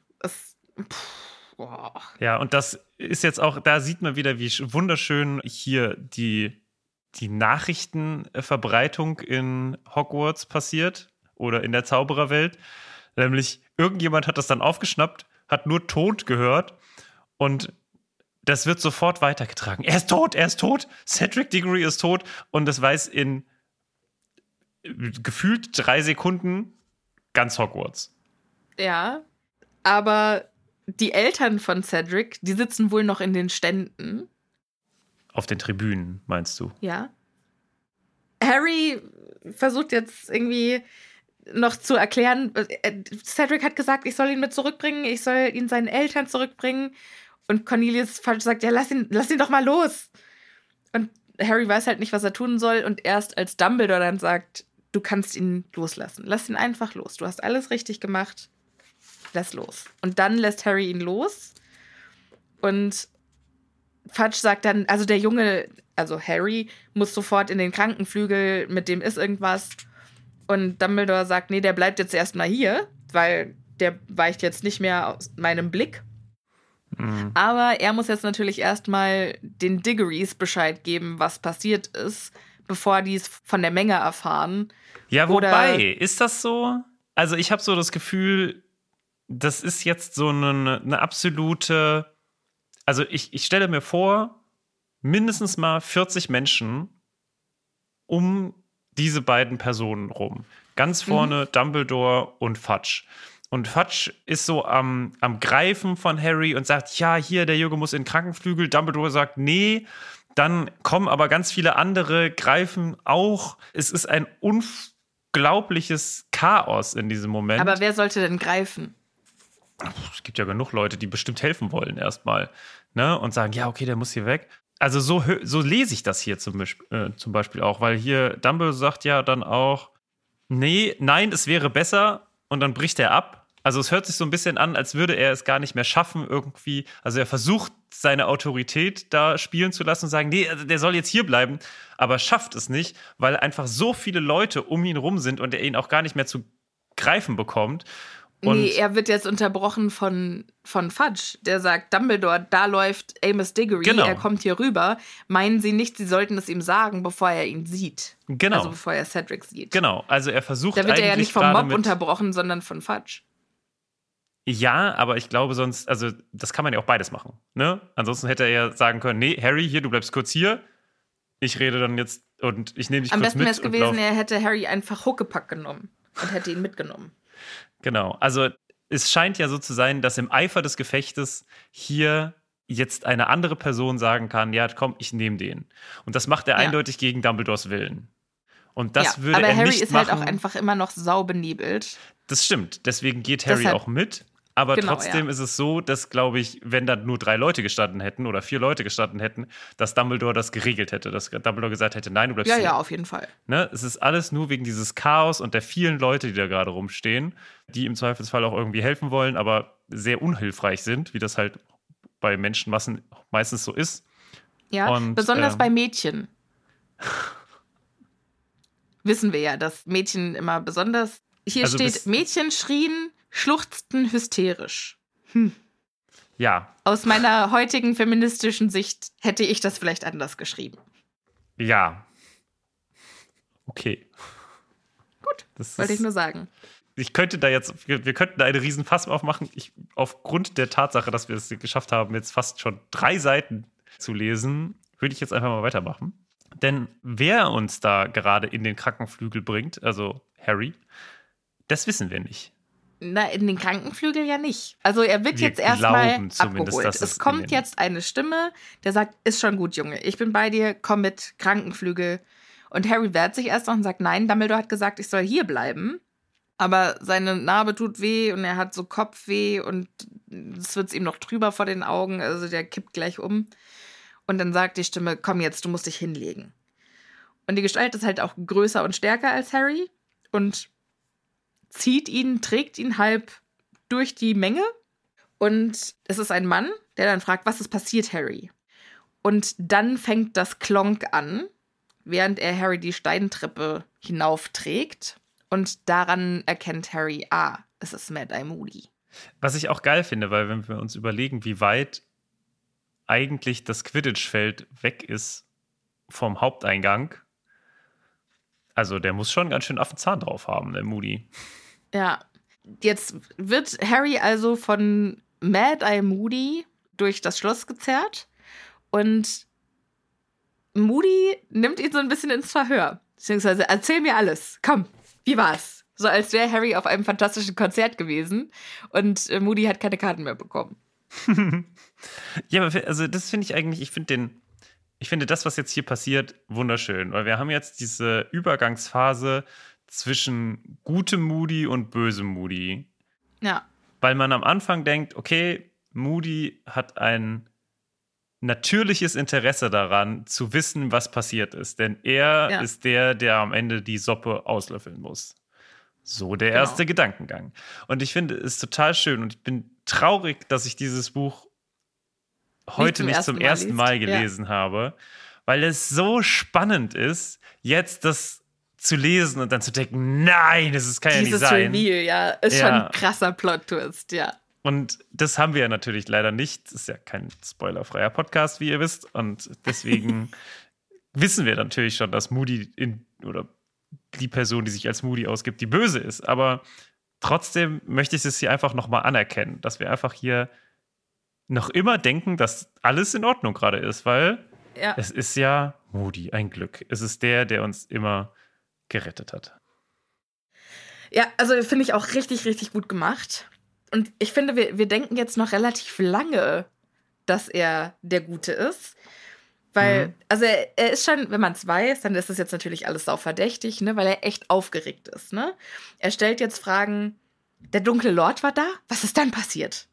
Ja, und das ist jetzt auch, da sieht man wieder, wie wunderschön hier die Nachrichtenverbreitung in Hogwarts passiert oder in der Zaubererwelt. Nämlich, irgendjemand hat das dann aufgeschnappt, hat nur Tod gehört und das wird sofort weitergetragen. Er ist tot, Cedric Diggory ist tot und das weiß in gefühlt 3 Sekunden ganz Hogwarts. Ja, aber... Die Eltern von Cedric, die sitzen wohl noch in den Ständen. Auf den Tribünen, meinst du? Ja. Harry versucht jetzt irgendwie noch zu erklären, Cedric hat gesagt, ich soll ihn mit zurückbringen, ich soll ihn seinen Eltern zurückbringen. Und Cornelius Fudge sagt, ja, lass ihn doch mal los. Und Harry weiß halt nicht, was er tun soll. Und erst als Dumbledore dann sagt, du kannst ihn loslassen. Lass ihn einfach los. Du hast alles richtig gemacht. Lass los. Und dann lässt Harry ihn los. Und Fudge sagt dann, also der Junge, also Harry, muss sofort in den Krankenflügel, mit dem ist irgendwas. Und Dumbledore sagt, nee, der bleibt jetzt erstmal hier, weil der weicht jetzt nicht mehr aus meinem Blick. Mhm. Aber er muss jetzt natürlich erstmal den Diggories Bescheid geben, was passiert ist, bevor die es von der Menge erfahren. Ja, wobei, ist das so? Also ich habe so das Gefühl, das ist jetzt so eine absolute... Also ich stelle mir vor, mindestens mal 40 Menschen um diese beiden Personen rum. Ganz vorne Dumbledore und Fudge. Und Fudge ist so am Greifen von Harry und sagt, ja, hier, der Junge muss in den Krankenflügel. Dumbledore sagt, nee. Dann kommen aber ganz viele andere, greifen auch. Es ist ein unglaubliches Chaos in diesem Moment. Aber wer sollte denn greifen? Es gibt ja genug Leute, die bestimmt helfen wollen erstmal, ne? Und sagen, ja, okay, der muss hier weg. Also so lese ich das hier zum Beispiel auch, weil hier Dumbledore sagt ja dann auch, nee, nein, es wäre besser, und dann bricht er ab. Also es hört sich so ein bisschen an, als würde er es gar nicht mehr schaffen irgendwie. Also er versucht, seine Autorität da spielen zu lassen und sagen, nee, der soll jetzt hier bleiben, aber schafft es nicht, weil einfach so viele Leute um ihn rum sind und er ihn auch gar nicht mehr zu greifen bekommt. Und nee, er wird jetzt unterbrochen von Fudge, der sagt, Dumbledore, da läuft Amos Diggory, genau. Er kommt hier rüber. Meinen Sie nicht, Sie sollten es ihm sagen, bevor er ihn sieht? Genau. Also bevor er Cedric sieht. Genau, also er versucht eigentlich... Da wird er ja nicht vom Mob unterbrochen, sondern von Fudge. Ja, aber ich glaube sonst, also das kann man ja auch beides machen, ne? Ansonsten hätte er ja sagen können, nee, Harry, hier, du bleibst kurz hier, ich rede dann jetzt und ich nehme dich kurz mit. Am besten wäre es gewesen, er hätte Harry einfach Huckepack genommen und hätte ihn mitgenommen. Genau, also es scheint ja so zu sein, dass im Eifer des Gefechtes hier jetzt eine andere Person sagen kann, ja, komm, ich nehme den. Und das macht er eindeutig gegen Dumbledores Willen. Und das würde er nicht machen. Aber Harry ist halt auch einfach immer noch saubenebelt. Das stimmt, deswegen geht Harry auch mit. Aber genau, trotzdem ist es so, dass, glaube ich, wenn da nur 3 Leute gestanden hätten oder 4 Leute gestanden hätten, dass Dumbledore das geregelt hätte, dass Dumbledore gesagt hätte, nein, du bleibst hier. Ja, auf jeden Fall. Ne? Es ist alles nur wegen dieses Chaos und der vielen Leute, die da gerade rumstehen, die im Zweifelsfall auch irgendwie helfen wollen, aber sehr unhilfreich sind, wie das halt bei Menschenmassen meistens so ist. Ja, und, besonders bei Mädchen. Wissen wir ja, dass Mädchen immer besonders... Hier also steht, Mädchen schrien... Schluchzten hysterisch. Ja. Aus meiner heutigen feministischen Sicht hätte ich das vielleicht anders geschrieben. Ja. Okay. Gut, das wollte ich nur sagen. Ich könnte da jetzt, wir könnten da einen riesen Fass aufmachen. Aufgrund der Tatsache, dass wir es geschafft haben, jetzt fast schon 3 Seiten zu lesen, würde ich jetzt einfach mal weitermachen. Denn wer uns da gerade in den Krankenflügel bringt, also Harry, das wissen wir nicht. Na, in den Krankenflügel ja nicht. Also er wird jetzt erstmal abgeholt. Es kommt jetzt eine Stimme, der sagt, ist schon gut, Junge, ich bin bei dir, komm mit, Krankenflügel. Und Harry wehrt sich erst noch und sagt, nein, Dumbledore hat gesagt, ich soll hier bleiben. Aber seine Narbe tut weh und er hat so Kopfweh und es wird ihm noch trüber vor den Augen, also der kippt gleich um. Und dann sagt die Stimme, komm jetzt, du musst dich hinlegen. Und die Gestalt ist halt auch größer und stärker als Harry und trägt ihn halb durch die Menge und es ist ein Mann, der dann fragt, was ist passiert, Harry? Und dann fängt das Klonk an, während er Harry die Steintreppe hinaufträgt und daran erkennt Harry, es ist Mad-Eye Moody. Was ich auch geil finde, weil wenn wir uns überlegen, wie weit eigentlich das Quidditch-Feld weg ist vom Haupteingang, also der muss schon ganz schön Affenzahn drauf haben, der Moody. Ja, jetzt wird Harry also von Mad-Eye Moody durch das Schloss gezerrt und Moody nimmt ihn so ein bisschen ins Verhör. Beziehungsweise, erzähl mir alles, komm, wie war's? So als wäre Harry auf einem fantastischen Konzert gewesen und Moody hat keine Karten mehr bekommen. Ja, aber also das finde ich eigentlich, ich finde das, was jetzt hier passiert, wunderschön, weil wir haben jetzt diese Übergangsphase zwischen gutem Moody und bösem Moody. Ja. Weil man am Anfang denkt, okay, Moody hat ein natürliches Interesse daran, zu wissen, was passiert ist. Denn er ist der am Ende die Suppe auslöffeln muss. So der erste Gedankengang. Und ich finde es total schön und ich bin traurig, dass ich dieses Buch heute nicht zum ersten Mal gelesen habe, weil es so spannend ist, jetzt das zu lesen und dann zu denken, nein, das kann ja nicht sein. Dieses Reveal, ist schon ein krasser Plot-Twist, Und das haben wir ja natürlich leider nicht. Das ist ja kein spoilerfreier Podcast, wie ihr wisst. Und deswegen wissen wir natürlich schon, dass Moody oder die Person, die sich als Moody ausgibt, die böse ist. Aber trotzdem möchte ich es hier einfach nochmal anerkennen, dass wir einfach hier noch immer denken, dass alles in Ordnung gerade ist, weil es ist ja Moody, ein Glück. Es ist der uns immer gerettet hat. Ja, also finde ich auch richtig, richtig gut gemacht. Und ich finde, wir denken jetzt noch relativ lange, dass er der Gute ist. Weil, also er ist schon, wenn man es weiß, dann ist das jetzt natürlich alles sauverdächtig, ne? Weil er echt aufgeregt ist, ne? Er stellt jetzt Fragen, der dunkle Lord war da? Was ist dann passiert?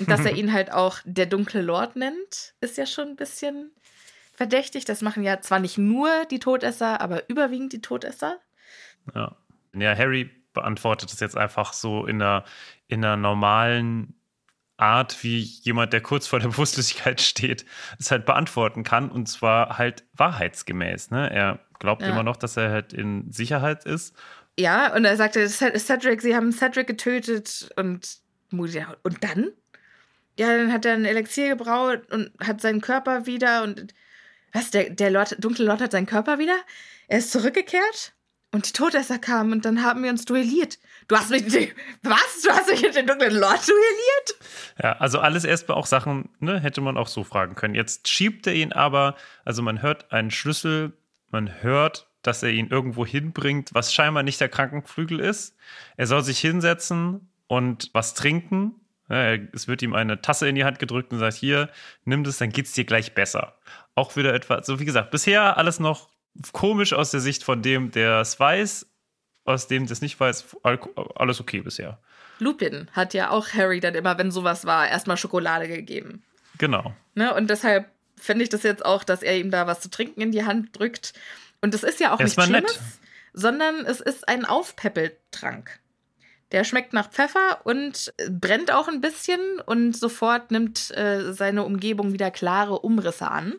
Und dass er ihn halt auch der dunkle Lord nennt, ist ja schon ein bisschen verdächtig. Das machen ja zwar nicht nur die Todesser, aber überwiegend die Todesser. Ja, Harry beantwortet das jetzt einfach so in einer normalen Art, wie jemand, der kurz vor der Bewusstlosigkeit steht, es halt beantworten kann, und zwar halt wahrheitsgemäß. Ne? Er glaubt immer noch, dass er halt in Sicherheit ist. Ja, und er sagte, Cedric, sie haben Cedric getötet, und Moody, und dann? Ja, dann hat er ein Elixier gebraut und hat seinen Körper wieder, und was, dunkle Lord hat seinen Körper wieder? Er ist zurückgekehrt? Und die Todesser kamen und dann haben wir uns duelliert. Du hast mich mit dem dunklen Lord duelliert? Ja, also alles erstmal auch Sachen, ne, hätte man auch so fragen können. Jetzt schiebt er ihn aber, also man hört einen Schlüssel, man hört, dass er ihn irgendwo hinbringt, was scheinbar nicht der Krankenflügel ist. Er soll sich hinsetzen und was trinken. Ja, es wird ihm eine Tasse in die Hand gedrückt und sagt, hier, nimm das, dann geht's dir gleich besser. Auch wieder etwas, so wie gesagt, bisher alles noch komisch aus der Sicht von dem, der es weiß, aus dem, der es nicht weiß, alles okay bisher. Lupin hat ja auch Harry dann immer, wenn sowas war, erstmal Schokolade gegeben. Genau. Ne? Und deshalb finde ich das jetzt auch, dass er ihm da was zu trinken in die Hand drückt. Und das ist ja auch nichts Schlimmes, sondern es ist ein Aufpäppeltrank. Der schmeckt nach Pfeffer und brennt auch ein bisschen, und sofort nimmt seine Umgebung wieder klare Umrisse an.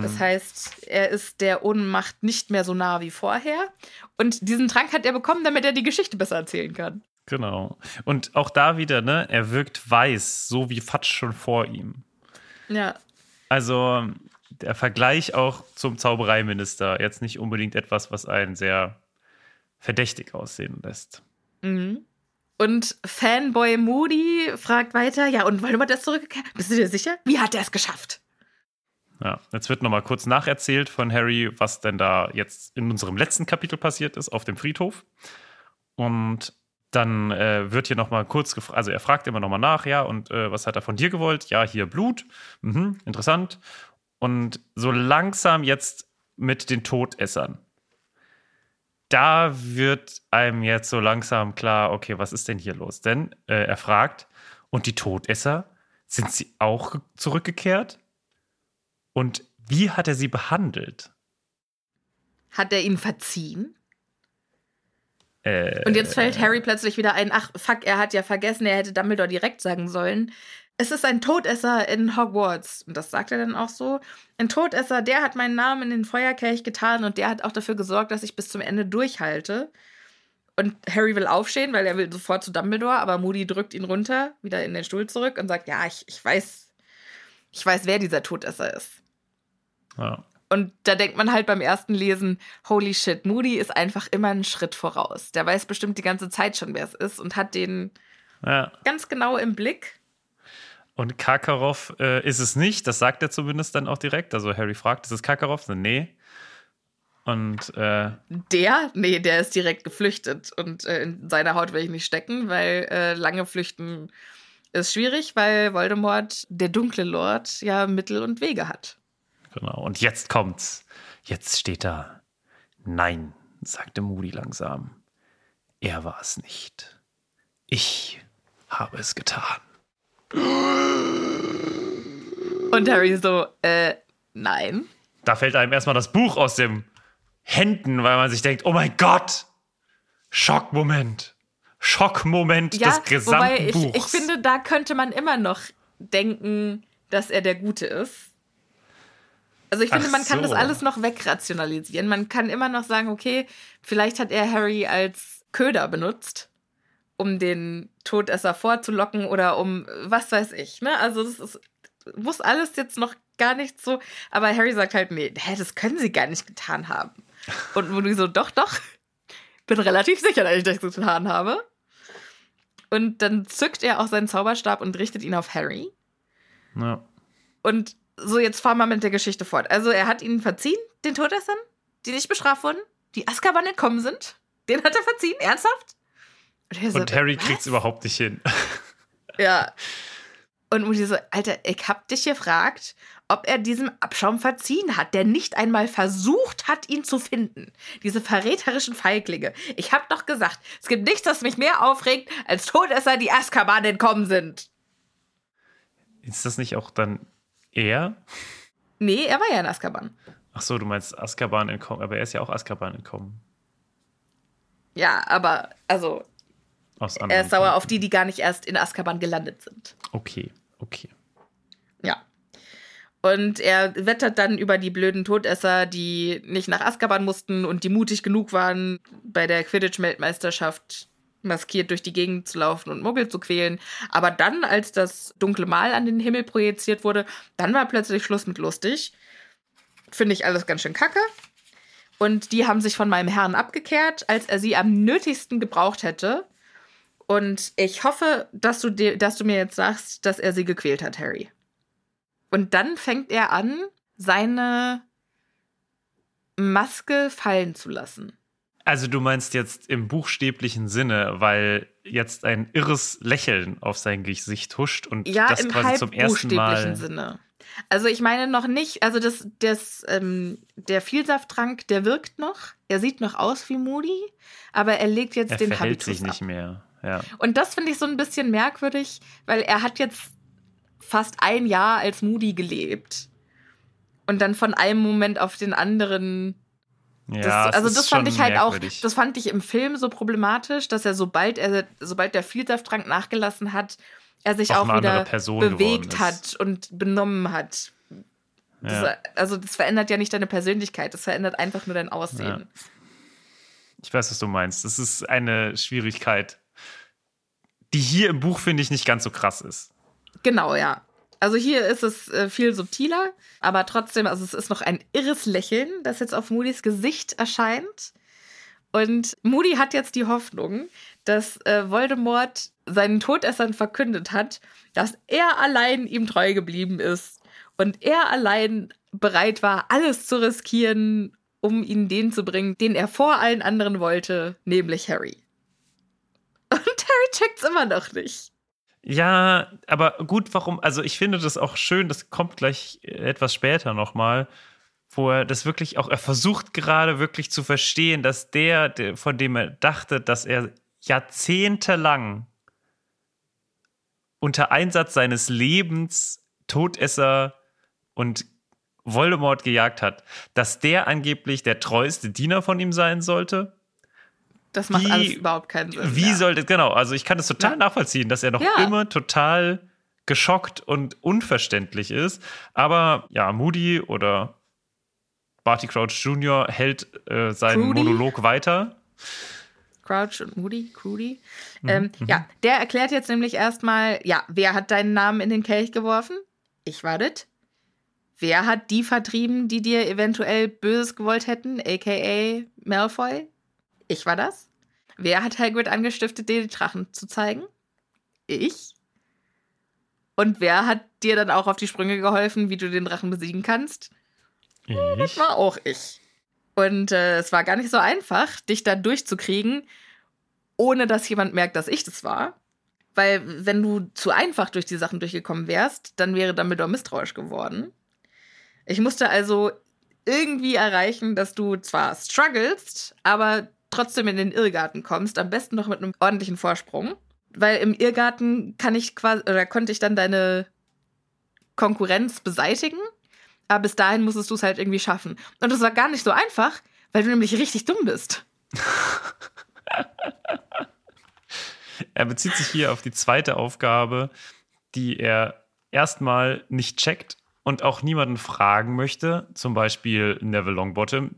Das heißt, er ist der Ohnmacht nicht mehr so nah wie vorher. Und diesen Trank hat er bekommen, damit er die Geschichte besser erzählen kann. Genau. Und auch da wieder, ne, er wirkt weiß, so wie Fudge schon vor ihm. Ja. Also der Vergleich auch zum Zaubereiminister, jetzt nicht unbedingt etwas, was einen sehr verdächtig aussehen lässt. Mhm. Und Fanboy Moody fragt weiter, ja, und Voldemort ist zurückgekehrt? Bist du dir sicher? Wie hat er es geschafft? Ja, jetzt wird nochmal kurz nacherzählt von Harry, was denn da jetzt in unserem letzten Kapitel passiert ist, auf dem Friedhof. Und dann wird hier nochmal kurz gefragt, also er fragt immer nochmal nach, ja, und was hat er von dir gewollt? Ja, hier Blut, interessant. Und so langsam jetzt mit den Todessern. Da wird einem jetzt so langsam klar, okay, was ist denn hier los? Denn er fragt, und die Todesser, sind sie auch zurückgekehrt? Und wie hat er sie behandelt? Hat er ihn verziehen? Und jetzt fällt Harry plötzlich wieder ein, ach fuck, er hat ja vergessen, er hätte Dumbledore direkt sagen sollen. Es ist ein Todesser in Hogwarts. Und das sagt er dann auch so. Ein Todesser, der hat meinen Namen in den Feuerkelch getan, und der hat auch dafür gesorgt, dass ich bis zum Ende durchhalte. Und Harry will aufstehen, weil er will sofort zu Dumbledore, aber Moody drückt ihn runter, wieder in den Stuhl zurück und sagt, ja, ich weiß, wer dieser Todesser ist. Ja. Und da denkt man halt beim ersten Lesen, holy shit, Moody ist einfach immer einen Schritt voraus. Der weiß bestimmt die ganze Zeit schon, wer es ist, und hat den ganz genau im Blick. Und Karkaroff ist es nicht, das sagt er zumindest dann auch direkt. Also Harry fragt, ist es Karkaroff? Nee. Und der ist direkt geflüchtet, und in seiner Haut will ich nicht stecken, weil lange flüchten ist schwierig, weil Voldemort, der dunkle Lord, ja Mittel und Wege hat. Genau, und jetzt kommt's. Jetzt steht da. Nein, sagte Moody langsam. Er war es nicht. Ich habe es getan. Und Harry so, nein. Da fällt einem erstmal das Buch aus den Händen, weil man sich denkt, oh mein Gott, Schockmoment des gesamten Buchs. Ich finde, da könnte man immer noch denken, dass er der Gute ist. Also ich finde, man kann das alles noch wegrationalisieren. Man kann immer noch sagen, okay, vielleicht hat er Harry als Köder benutzt, um den Todesser vorzulocken, oder um was weiß ich. Ne? Also das muss alles jetzt noch gar nicht so. Aber Harry sagt halt, nee, das können sie gar nicht getan haben. Und Moody so, doch, doch. Bin relativ sicher, dass ich das getan habe. Und dann zückt er auch seinen Zauberstab und richtet ihn auf Harry. Ja. Und so, jetzt fahren wir mit der Geschichte fort. Also er hat ihnen verziehen, den Todessern, die nicht bestraft wurden, die Azkaban entkommen sind. Den hat er verziehen, ernsthaft? Und Harry kriegt's überhaupt nicht hin. Ja. Und Moody so, Alter, ich hab dich gefragt, ob er diesem Abschaum verziehen hat, der nicht einmal versucht hat, ihn zu finden. Diese verräterischen Feiglinge. Ich hab doch gesagt, es gibt nichts, das mich mehr aufregt, als Todesser, die Azkaban entkommen sind. Ist das nicht auch dann er? Nee, er war ja in Azkaban. Ach so, du meinst Azkaban entkommen, aber er ist ja auch Azkaban entkommen. Ja, aber, also, er ist sauer auf die, die gar nicht erst in Azkaban gelandet sind. Okay, okay. Ja. Und er wettert dann über die blöden Todesser, die nicht nach Azkaban mussten und die mutig genug waren, bei der Quidditch-Weltmeisterschaft maskiert durch die Gegend zu laufen und Muggel zu quälen. Aber dann, als das dunkle Mal an den Himmel projiziert wurde, dann war plötzlich Schluss mit lustig. Finde ich alles ganz schön kacke. Und die haben sich von meinem Herrn abgekehrt, als er sie am nötigsten gebraucht hätte. Und ich hoffe, dass du mir jetzt sagst, dass er sie gequält hat, Harry. Und dann fängt er an, seine Maske fallen zu lassen. Also du meinst jetzt im buchstäblichen Sinne, weil jetzt ein irres Lächeln auf sein Gesicht huscht und ja, das quasi zum ersten Mal... Ja, im halbbuchstäblichen Sinne. Also ich meine noch nicht, also der Vielsafttrank, der wirkt noch, er sieht noch aus wie Moody, aber er legt jetzt den Habitus ab. Er verhält sich nicht mehr. Ja. Und das finde ich so ein bisschen merkwürdig, weil er hat jetzt fast ein Jahr als Moody gelebt und dann von einem Moment auf den anderen. Ja, das fand ich halt merkwürdig. Auch, das fand ich im Film so problematisch, dass er sobald der Vielsafttrank nachgelassen hat, er sich auch wieder bewegt hat und benommen hat. Ja. Das verändert ja nicht deine Persönlichkeit, das verändert einfach nur dein Aussehen. Ja. Ich weiß, was du meinst. Das ist eine Schwierigkeit, die hier im Buch, finde ich, nicht ganz so krass ist. Genau, ja. Also hier ist es viel subtiler, aber trotzdem, also es ist noch ein irres Lächeln, das jetzt auf Moody's Gesicht erscheint. Und Moody hat jetzt die Hoffnung, dass Voldemort seinen Todessern verkündet hat, dass er allein ihm treu geblieben ist und er allein bereit war, alles zu riskieren, um ihn den zu bringen, den er vor allen anderen wollte, nämlich Harry. Und Harry checkt's immer noch nicht. Ja, aber gut, warum? Also ich finde das auch schön, das kommt gleich etwas später nochmal, wo er das wirklich auch, er versucht gerade wirklich zu verstehen, dass der, von dem er dachte, dass er jahrzehntelang unter Einsatz seines Lebens Todesser und Voldemort gejagt hat, dass der angeblich der treueste Diener von ihm sein sollte. Das macht alles überhaupt keinen Sinn. Wie sollte, genau, also ich kann das total nachvollziehen, dass er noch immer total geschockt und unverständlich ist. Aber ja, Moody oder Barty Crouch Jr. hält seinen Monolog weiter. Crouch und Moody, Crudy. Der erklärt jetzt nämlich erstmal, ja, wer hat deinen Namen in den Kelch geworfen? Ich war das. Wer hat die vertrieben, die dir eventuell Böses gewollt hätten, a.k.a. Malfoy? Ich war das. Wer hat Hagrid angestiftet, dir die Drachen zu zeigen? Ich. Und wer hat dir dann auch auf die Sprünge geholfen, wie du den Drachen besiegen kannst? Ich. Das war auch ich. Und es war gar nicht so einfach, dich da durchzukriegen, ohne dass jemand merkt, dass ich das war. Weil wenn du zu einfach durch die Sachen durchgekommen wärst, dann wäre Dumbledore misstrauisch geworden. Ich musste also irgendwie erreichen, dass du zwar strugglest, aber trotzdem in den Irrgarten kommst, am besten noch mit einem ordentlichen Vorsprung, weil im Irrgarten konnte ich dann deine Konkurrenz beseitigen, aber bis dahin musstest du es halt irgendwie schaffen. Und das war gar nicht so einfach, weil du nämlich richtig dumm bist. Er bezieht sich hier auf die zweite Aufgabe, die er erstmal nicht checkt und auch niemanden fragen möchte, zum Beispiel Neville Longbottom,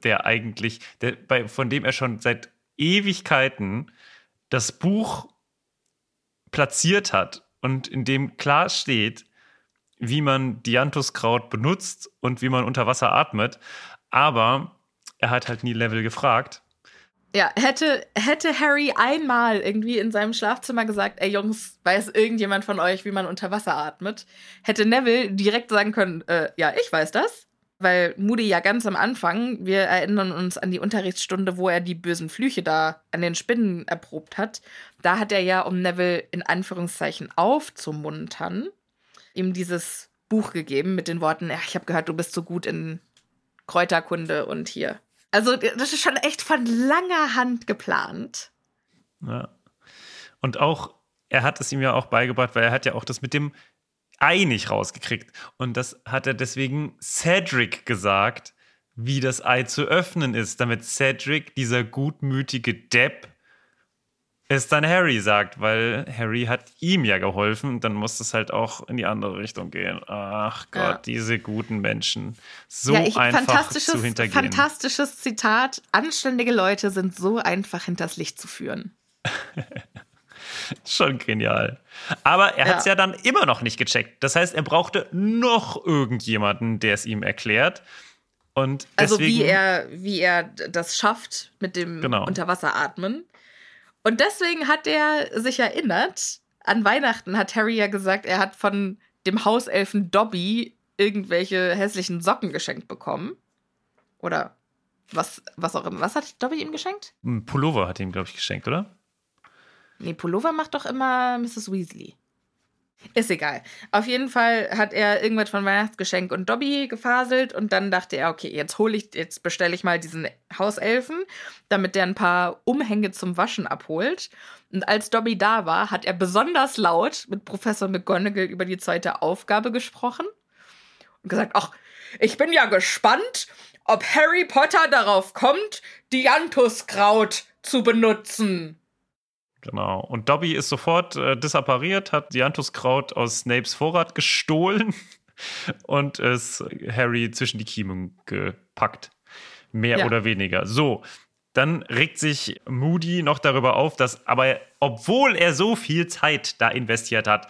von dem er schon seit Ewigkeiten das Buch platziert hat und in dem klar steht, wie man Dianthuskraut benutzt und wie man unter Wasser atmet. Aber er hat halt nie Neville gefragt. Ja, hätte Harry einmal irgendwie in seinem Schlafzimmer gesagt, ey Jungs, weiß irgendjemand von euch, wie man unter Wasser atmet, hätte Neville direkt sagen können, ja, ich weiß das. Weil Moody ja ganz am Anfang, wir erinnern uns an die Unterrichtsstunde, wo er die bösen Flüche da an den Spinnen erprobt hat, da hat er ja, um Neville in Anführungszeichen aufzumuntern, ihm dieses Buch gegeben mit den Worten, ich habe gehört, du bist so gut in Kräuterkunde und hier. Also das ist schon echt von langer Hand geplant. Ja. Und auch, er hat es ihm ja auch beigebracht, weil er hat ja auch das mit dem Ei nicht rausgekriegt. Und das hat er deswegen Cedric gesagt, wie das Ei zu öffnen ist, damit Cedric, dieser gutmütige Depp, es dann Harry sagt, weil Harry hat ihm ja geholfen. Dann muss es halt auch in die andere Richtung gehen. Ach Gott, ja. Diese guten Menschen. So ja, einfach zu hintergehen. Fantastisches Zitat. Anständige Leute sind so einfach hinters Licht zu führen. Schon genial. Aber er hat es ja dann immer noch nicht gecheckt. Das heißt, er brauchte noch irgendjemanden, der es ihm erklärt. Und deswegen, also wie er das schafft mit dem Unterwasseratmen. Und deswegen hat er sich erinnert, an Weihnachten hat Harry ja gesagt, er hat von dem Hauselfen Dobby irgendwelche hässlichen Socken geschenkt bekommen. Oder was auch immer. Was hat Dobby ihm geschenkt? Ein Pullover hat er ihm, glaube ich, geschenkt, oder? Nee, Pullover macht doch immer Mrs. Weasley. Ist egal. Auf jeden Fall hat er irgendwas von Weihnachtsgeschenk und Dobby gefaselt und dann dachte er, okay, jetzt bestelle ich mal diesen Hauselfen, damit der ein paar Umhänge zum Waschen abholt. Und als Dobby da war, hat er besonders laut mit Professor McGonagall über die zweite Aufgabe gesprochen und gesagt, ach, ich bin ja gespannt, ob Harry Potter darauf kommt, Dianthuskraut zu benutzen. Genau. Und Dobby ist sofort disappariert, hat Dianthuskraut aus Snapes Vorrat gestohlen und es Harry zwischen die Kiemen gepackt. Mehr oder weniger. So, dann regt sich Moody noch darüber auf, dass aber, obwohl er so viel Zeit da investiert hat,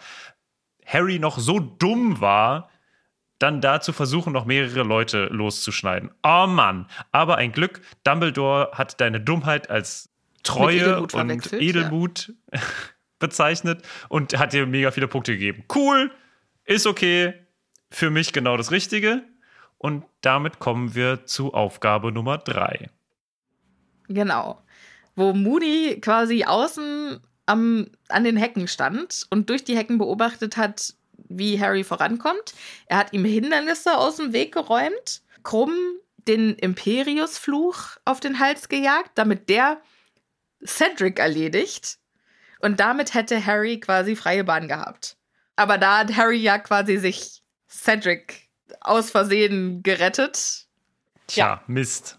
Harry noch so dumm war, dann da zu versuchen, noch mehrere Leute loszuschneiden. Oh Mann. Aber ein Glück, Dumbledore hat deine Dummheit als Treue und Edelmut bezeichnet und hat dir mega viele Punkte gegeben. Cool, ist okay, für mich genau das Richtige. Und damit kommen wir zu Aufgabe Nummer 3. Genau, wo Moody quasi außen an den Hecken stand und durch die Hecken beobachtet hat, wie Harry vorankommt. Er hat ihm Hindernisse aus dem Weg geräumt, Krumm den Imperiusfluch auf den Hals gejagt, damit der Cedric erledigt und damit hätte Harry quasi freie Bahn gehabt. Aber da hat Harry ja quasi sich Cedric aus Versehen gerettet. Tja, Mist.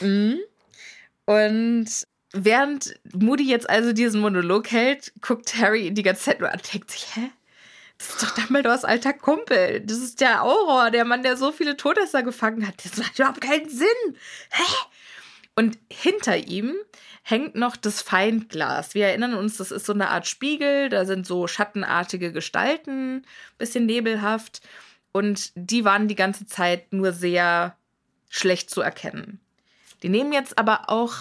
Mhm. Und während Moody jetzt also diesen Monolog hält, guckt Harry die ganze Zeit nur an und denkt sich, hä? Das ist doch Dumbledores alter Kumpel. Das ist der Auror, der Mann, der so viele Todesser gefangen hat. Das macht überhaupt keinen Sinn. Hä? Und hinter ihm hängt noch das Feindglas. Wir erinnern uns, das ist so eine Art Spiegel, da sind so schattenartige Gestalten, bisschen nebelhaft. Und die waren die ganze Zeit nur sehr schlecht zu erkennen. Die nehmen jetzt aber auch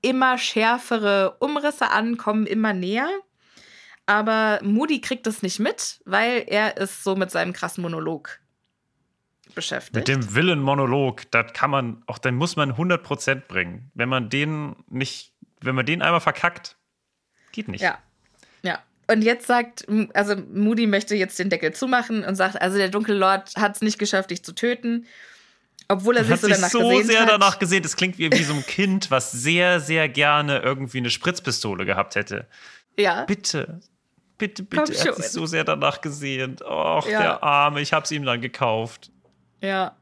immer schärfere Umrisse an, kommen immer näher. Aber Moody kriegt das nicht mit, weil er ist so mit seinem krassen Monolog beschäftigt. Mit dem Willenmonolog, das kann man, auch den muss man 100% bringen. Wenn man den einmal verkackt, geht nicht. Ja. Und jetzt Moody möchte jetzt den Deckel zumachen und sagt, also der dunkle Lord hat es nicht geschafft, dich zu töten, obwohl er sich so danach gesehnt hat. Das klingt wie so ein Kind, was sehr, sehr gerne irgendwie eine Spritzpistole gehabt hätte. Ja. Bitte, er hat sich so sehr danach gesehnt. Och, der Arme, ich hab's ihm dann gekauft. Ja,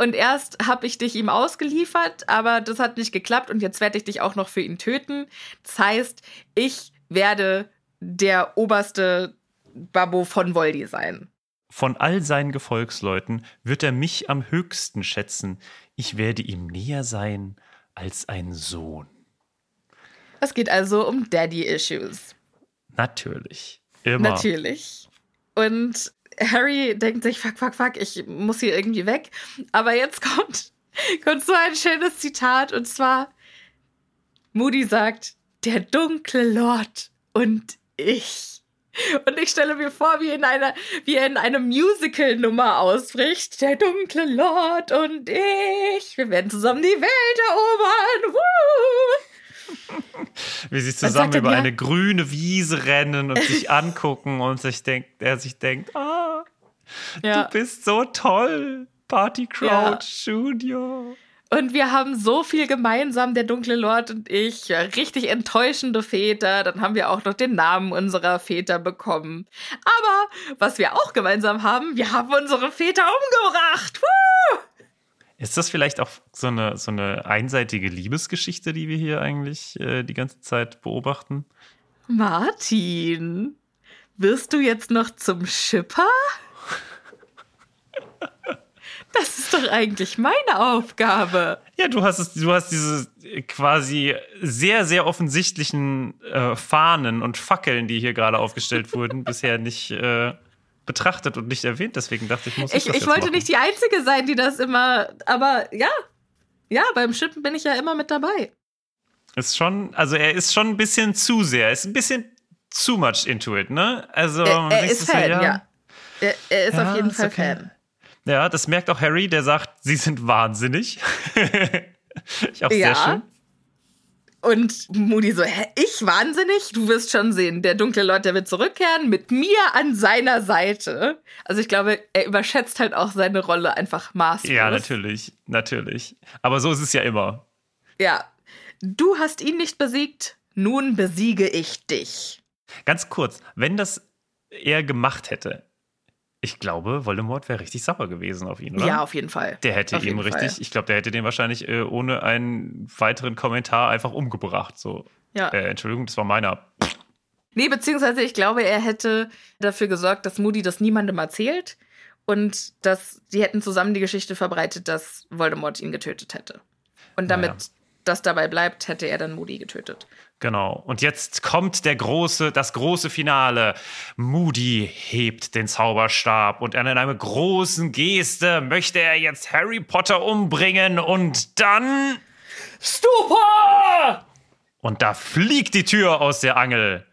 und erst habe ich dich ihm ausgeliefert, aber das hat nicht geklappt und jetzt werde ich dich auch noch für ihn töten. Das heißt, ich werde der oberste Babbo von Voldy sein. Von all seinen Gefolgsleuten wird er mich am höchsten schätzen. Ich werde ihm näher sein als ein Sohn. Es geht also um Daddy-Issues. Natürlich. Immer. Und Harry denkt sich, fuck, ich muss hier irgendwie weg. Aber jetzt kommt so ein schönes Zitat, und zwar, Moody sagt, der dunkle Lord und ich. Und ich stelle mir vor, wie er in einer Musical-Nummer ausbricht. Der dunkle Lord und ich. Wir werden zusammen die Welt erobern. Wie sie zusammen über eine grüne Wiese rennen und sich angucken und er sich denkt, du bist so toll, Barty Crouch Jr. Und wir haben so viel gemeinsam, der dunkle Lord und ich. Richtig enttäuschende Väter. Dann haben wir auch noch den Namen unserer Väter bekommen. Aber was wir auch gemeinsam haben, wir haben unsere Väter umgebracht. Woo! Ist das vielleicht auch so eine einseitige Liebesgeschichte, die wir hier eigentlich die ganze Zeit beobachten? Martin, wirst du jetzt noch zum Schipper? Das ist doch eigentlich meine Aufgabe. Ja, du hast diese quasi sehr, sehr offensichtlichen Fahnen und Fackeln, die hier gerade aufgestellt wurden, bisher nicht betrachtet und nicht erwähnt. Deswegen dachte ich, ich wollte nicht die Einzige sein, die das immer, aber ja, beim Schippen bin ich ja immer mit dabei. Ist schon, also er ist schon ein bisschen zu sehr, ist ein bisschen too much into it, ne? Also er ist Fan, ja. Er ist auf jeden Fall okay. Fan. Ja, das merkt auch Harry, der sagt, sie sind wahnsinnig. Ich auch sehr schön. Und Moody so, hä, ich wahnsinnig? Du wirst schon sehen, der dunkle Lord, der wird zurückkehren, mit mir an seiner Seite. Also ich glaube, er überschätzt halt auch seine Rolle einfach maßlos. Ja, natürlich. Aber so ist es ja immer. Ja, du hast ihn nicht besiegt, nun besiege ich dich. Ganz kurz, wenn das er gemacht hätte, ich glaube, Voldemort wäre richtig sauer gewesen auf ihn, oder? Ja, auf jeden Fall. Der hätte ihn richtig, ich glaube, der hätte den wahrscheinlich ohne einen weiteren Kommentar einfach umgebracht. So. Ja. Entschuldigung, das war meiner. Nee, beziehungsweise ich glaube, er hätte dafür gesorgt, dass Moody das niemandem erzählt und dass die hätten zusammen die Geschichte verbreitet, dass Voldemort ihn getötet hätte. Und damit das dabei bleibt, hätte er dann Moody getötet. Genau. Und jetzt kommt das große Finale. Moody hebt den Zauberstab und in einer großen Geste möchte er jetzt Harry Potter umbringen und dann... Stupor! Und da fliegt die Tür aus der Angel.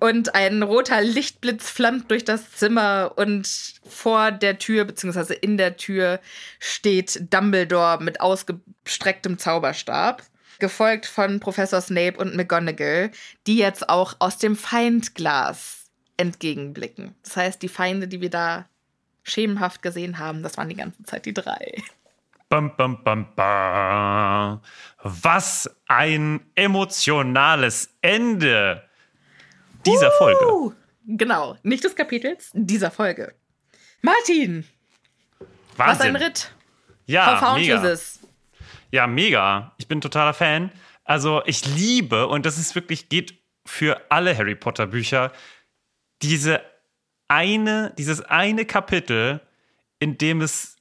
Und ein roter Lichtblitz flammt durch das Zimmer und vor der Tür, beziehungsweise in der Tür, steht Dumbledore mit ausgestrecktem Zauberstab, gefolgt von Professor Snape und McGonagall, die jetzt auch aus dem Feindglas entgegenblicken. Das heißt, die Feinde, die wir da schemenhaft gesehen haben, das waren die ganze Zeit die drei. Bam, bam, bam, bam. Was ein emotionales Ende dieser Folge. Genau, nicht des Kapitels, dieser Folge. Martin! Wahnsinn. Was ein Ritt. Ja, mega. Ja, mega. Ich bin ein totaler Fan. Also ich liebe, und das ist wirklich, geht für alle Harry Potter Bücher, dieses eine Kapitel, in dem es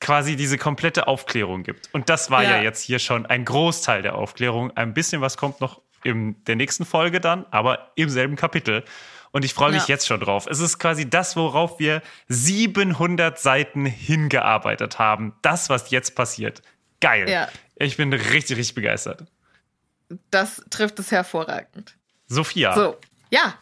quasi diese komplette Aufklärung gibt. Und das war ja jetzt hier schon ein Großteil der Aufklärung. Ein bisschen was kommt noch in der nächsten Folge dann, aber im selben Kapitel. Und ich freue mich jetzt schon drauf. Es ist quasi das, worauf wir 700 Seiten hingearbeitet haben. Das, was jetzt passiert. Geil. Ja. Ich bin richtig, richtig begeistert. Das trifft es hervorragend. Sophia. So, ja.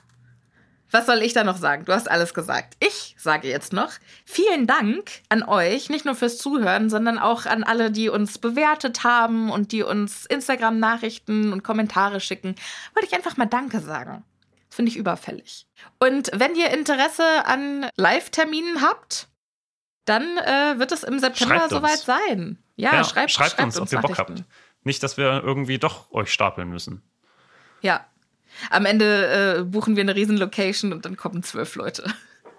Was soll ich da noch sagen? Du hast alles gesagt. Ich sage jetzt noch, vielen Dank an euch, nicht nur fürs Zuhören, sondern auch an alle, die uns bewertet haben und die uns Instagram-Nachrichten und Kommentare schicken. Wollte ich einfach mal Danke sagen. Das finde ich überfällig. Und wenn ihr Interesse an Live-Terminen habt, dann wird es im September soweit sein. Ja, schreibt uns, ob ihr Bock habt. Nicht, dass wir irgendwie doch euch stapeln müssen. Ja. Am Ende buchen wir eine riesen Location und dann kommen 12 Leute.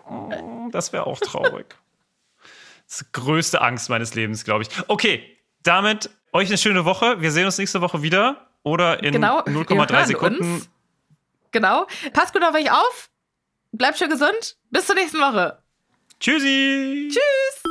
Oh, das wäre auch traurig. Das ist die größte Angst meines Lebens, glaube ich. Okay, damit euch eine schöne Woche. Wir sehen uns nächste Woche wieder oder in 0,3 Sekunden. Uns. Genau. Passt gut auf euch auf. Bleibt schön gesund. Bis zur nächsten Woche. Tschüssi. Tschüss.